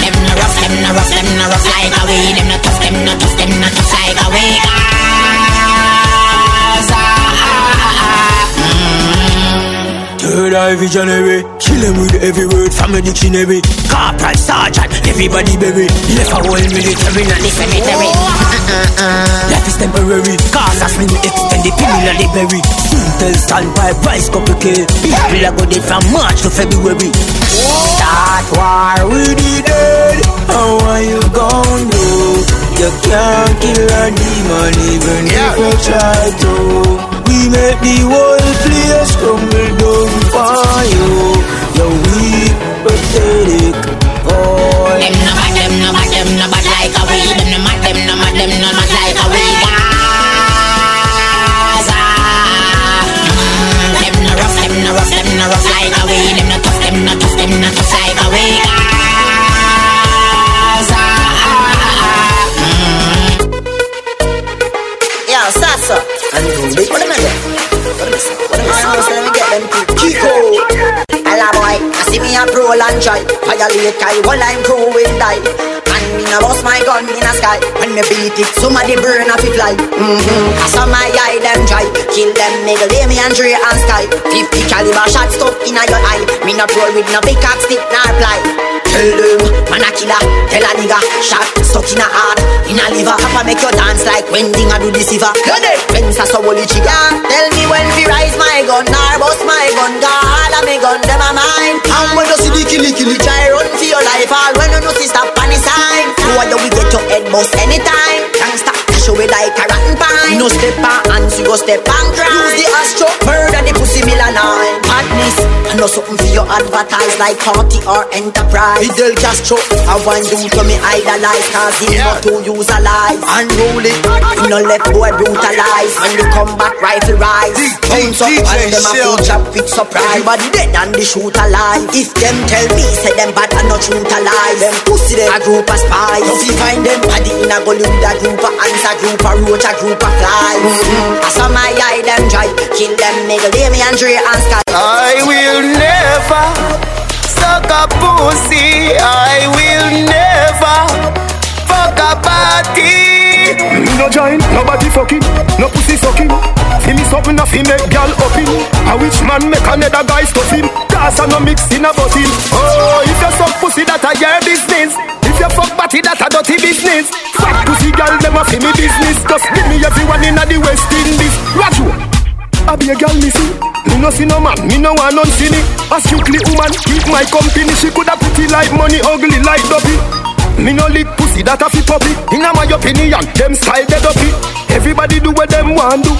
Them no rough like a weed. Them no tough like a weed. Gaza. Third eye visionary, kill them with every word from a dictionary. Corporal sergeant, everybody baby. Left a whole military, not the cemetery. Life is temporary, cause as we extend the people are buried. Still standby, price couple K. People are go dead from March to February. Start war with the dead. How are you gonna do? You can't kill a demon even if you try to. We make the whole place crumble down for you. You're weak, pathetic, boy. Them no bad like a weed. Them no mad like a weed. Gaza. Them no rough like a weed. Them no tough like a weed. Gaza. Yo, Sasa. I'm doing big. What am I let me get them to Kiko. Hello boy, I see me a pro and joy. Violate guy, while I'm pro and die. Me na bust my gun in the sky. When me beat it, somebody burn off it fly. I saw my eye them dry. Kill them nigga, lay me and Dre and Sky. 50 caliber shot stuck in your eye. Me not roll with no pickaxe, stick nor ply. Tell them, man a killer. Tell a nigga, shot stuck in a heart, in a liver. Papa make you dance like when dinga do the siva. Friends a so holy chicken. Tell me when we rise my gun or bust my gun. God a me gun, them a mine. And when you see the killy, try run for your life. All when you no see stop on the side. Why do we get your head bust anytime? Gangsta dash away like a rotten pine. No step on hands, you go step on crime. Use the astro, murder the pussy millionaire. Madness, I know something for you advertise like party or enterprise. Fidel Castro, I want you to me idolize. Cause he not to use a lie. Unruly, you no left boy brutalize. When the combat rifle rise, bounce up and them a full trap with surprise. Everybody dead and they shoot alive. If them tell me, say them bad and not shoot alive. Them pussy them a group of spies. If you find them body in a gully with a group of ants, a group of roach, a group of flies. I saw my eye them dry. Kill them nigga, lay me and Dre and Sky. I will never suck a pussy. I will never fuck a party. Me no join, nobody fucking, no pussy sucking. See me sucking a female girl up in. A witch man make another guy stuff him. Cause I no mix in a bottle. Oh, if you suck pussy that I your business. If you fuck batty that a dirty business. Fuck pussy girl them a see me business. Just give me everyone in a the West Indies. Raju, I be a girl missing. Me no see no man, me no one on see me. A strictly woman, keep my company. She coulda pretty like money, ugly like dopey. Me no lick pussy that a fi puppy. In a my opinion, them style dead dopey. Everybody do what them want do.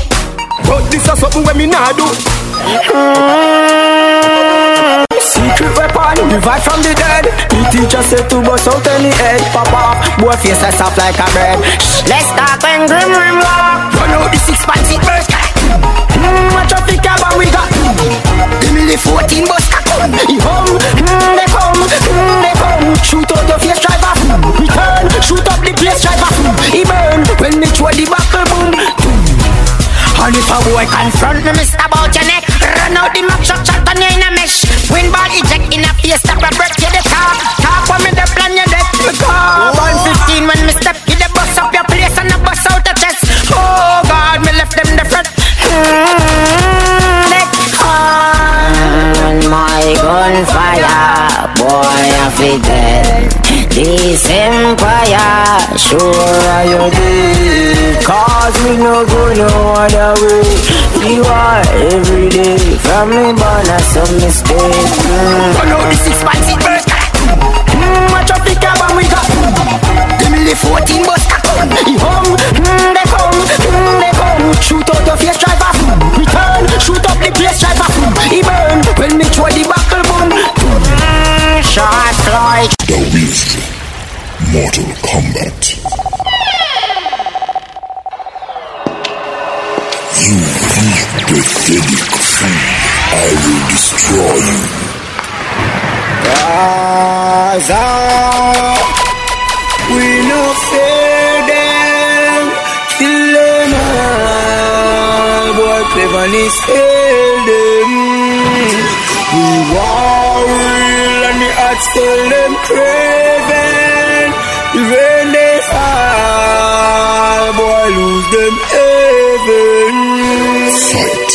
But this a something where me nah do. Secret weapon, revive from the dead. The teacher said to bust out any head. Pop off, boy face I soft like a bread. Shh, let's talk and grim lock. Run out the 6 pounds it burst. What you think about we got? Give me the 14 bus cut. He home, they come, they come. Shoot out your face, driver. Return, shoot up the place, driver. He burn, when me throw the buckle, boom. And if a boy confront me, miss about your neck. Run out the map, shot, shot on you in a mesh. Win ball, eject in a face, stop a break, you the car. Talk for me, the plan, you dead, we go. 1:15 when me step, you the bus up your place and the bus out the chest. Oh God, me left them the front. Neck on my gunfire, boy, I feel dead. This empire, sure are you dead. Cause we no go no other way. We war every day. From me born a some mistake. Run out the 6 pounds it burst. What you think about we got? Give me the 14 bus cut. He home, they come, they come. Shoot out the face driver. Return, shoot up the place driver. He burn, when me throw the buckle boom. Shot like the Beast Mortal Kombat. cause we no fear them, kill them all. Boy, cleverness fail them. We war real and the odds tell them craven. Even they fall, boy, lose them heaven. Fight.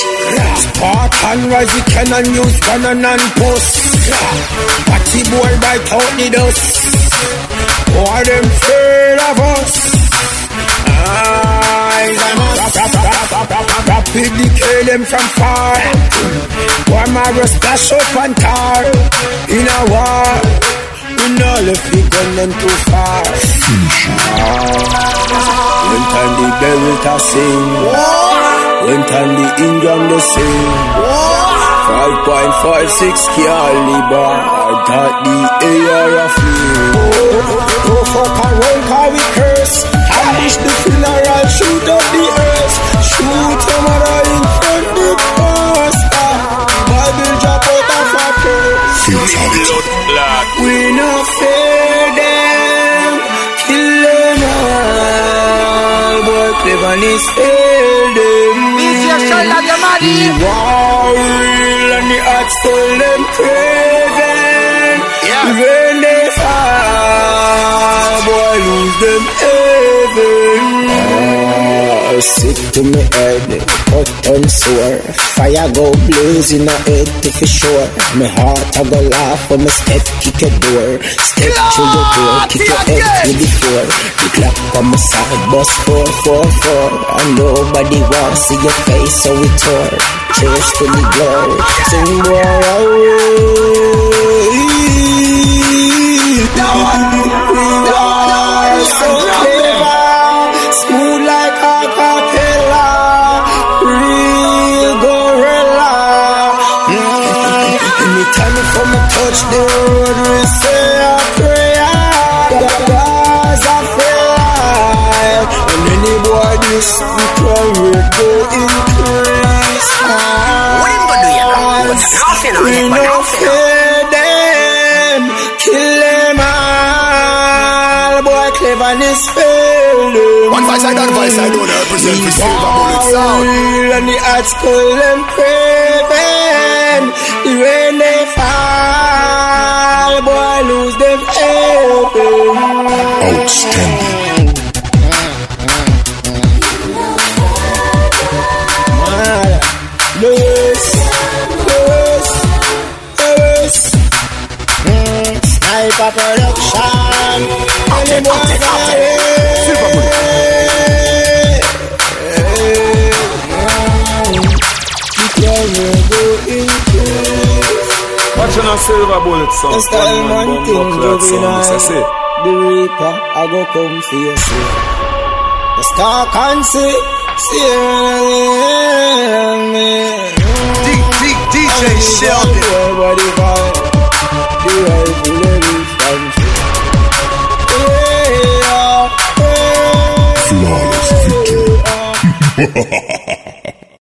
Spark and rise the cannon, use cannon and post. Batty boy bite out the dust. All them afraid of us. Rapidly kill them from far. One marrow splash up and tar. In a war, we no left the gun them too far. When time the bell to sing. When time the Ingram the same. 5.56 caliber. I got the air of flame. Go for parole, cause we curse. Unleash the funeral, shoot up the earth. Shoot your mother in front of the past. Bible drop out of our curse. We no fear them. Kill them all. Boy, cleverness fail them. The war real and the odds tell them craven. When they fall, boy, lose them heaven. Sick to me head, hot and sore. Fire go blazing in a head to for sure. My heart I go laugh when my step kick a door. Step through the door, kick your head to the floor. The clock on my side, bus 444. And nobody wants to see your face, so we tore. Cheers to the glory. Sing more away. Now I do. Touch the road, we say a prayer. The bars are fire. And any boy this, we try to go increase. We no fear them, kill them all. Boy, cleverness fail them. One voice I don't, voice I don't. Represent the Silver Bullet Sound. And the odds call them craven. When they fall, boy, lose them everything. Outstanding. Sniper production. Watching a Silver Bullet Sound. Just tell man thing to be nice. The reaper I go come for you. Just talk and see. See me. DJ Sheldon. Everybody vibe. The way to the roof and shit. Flawless victory.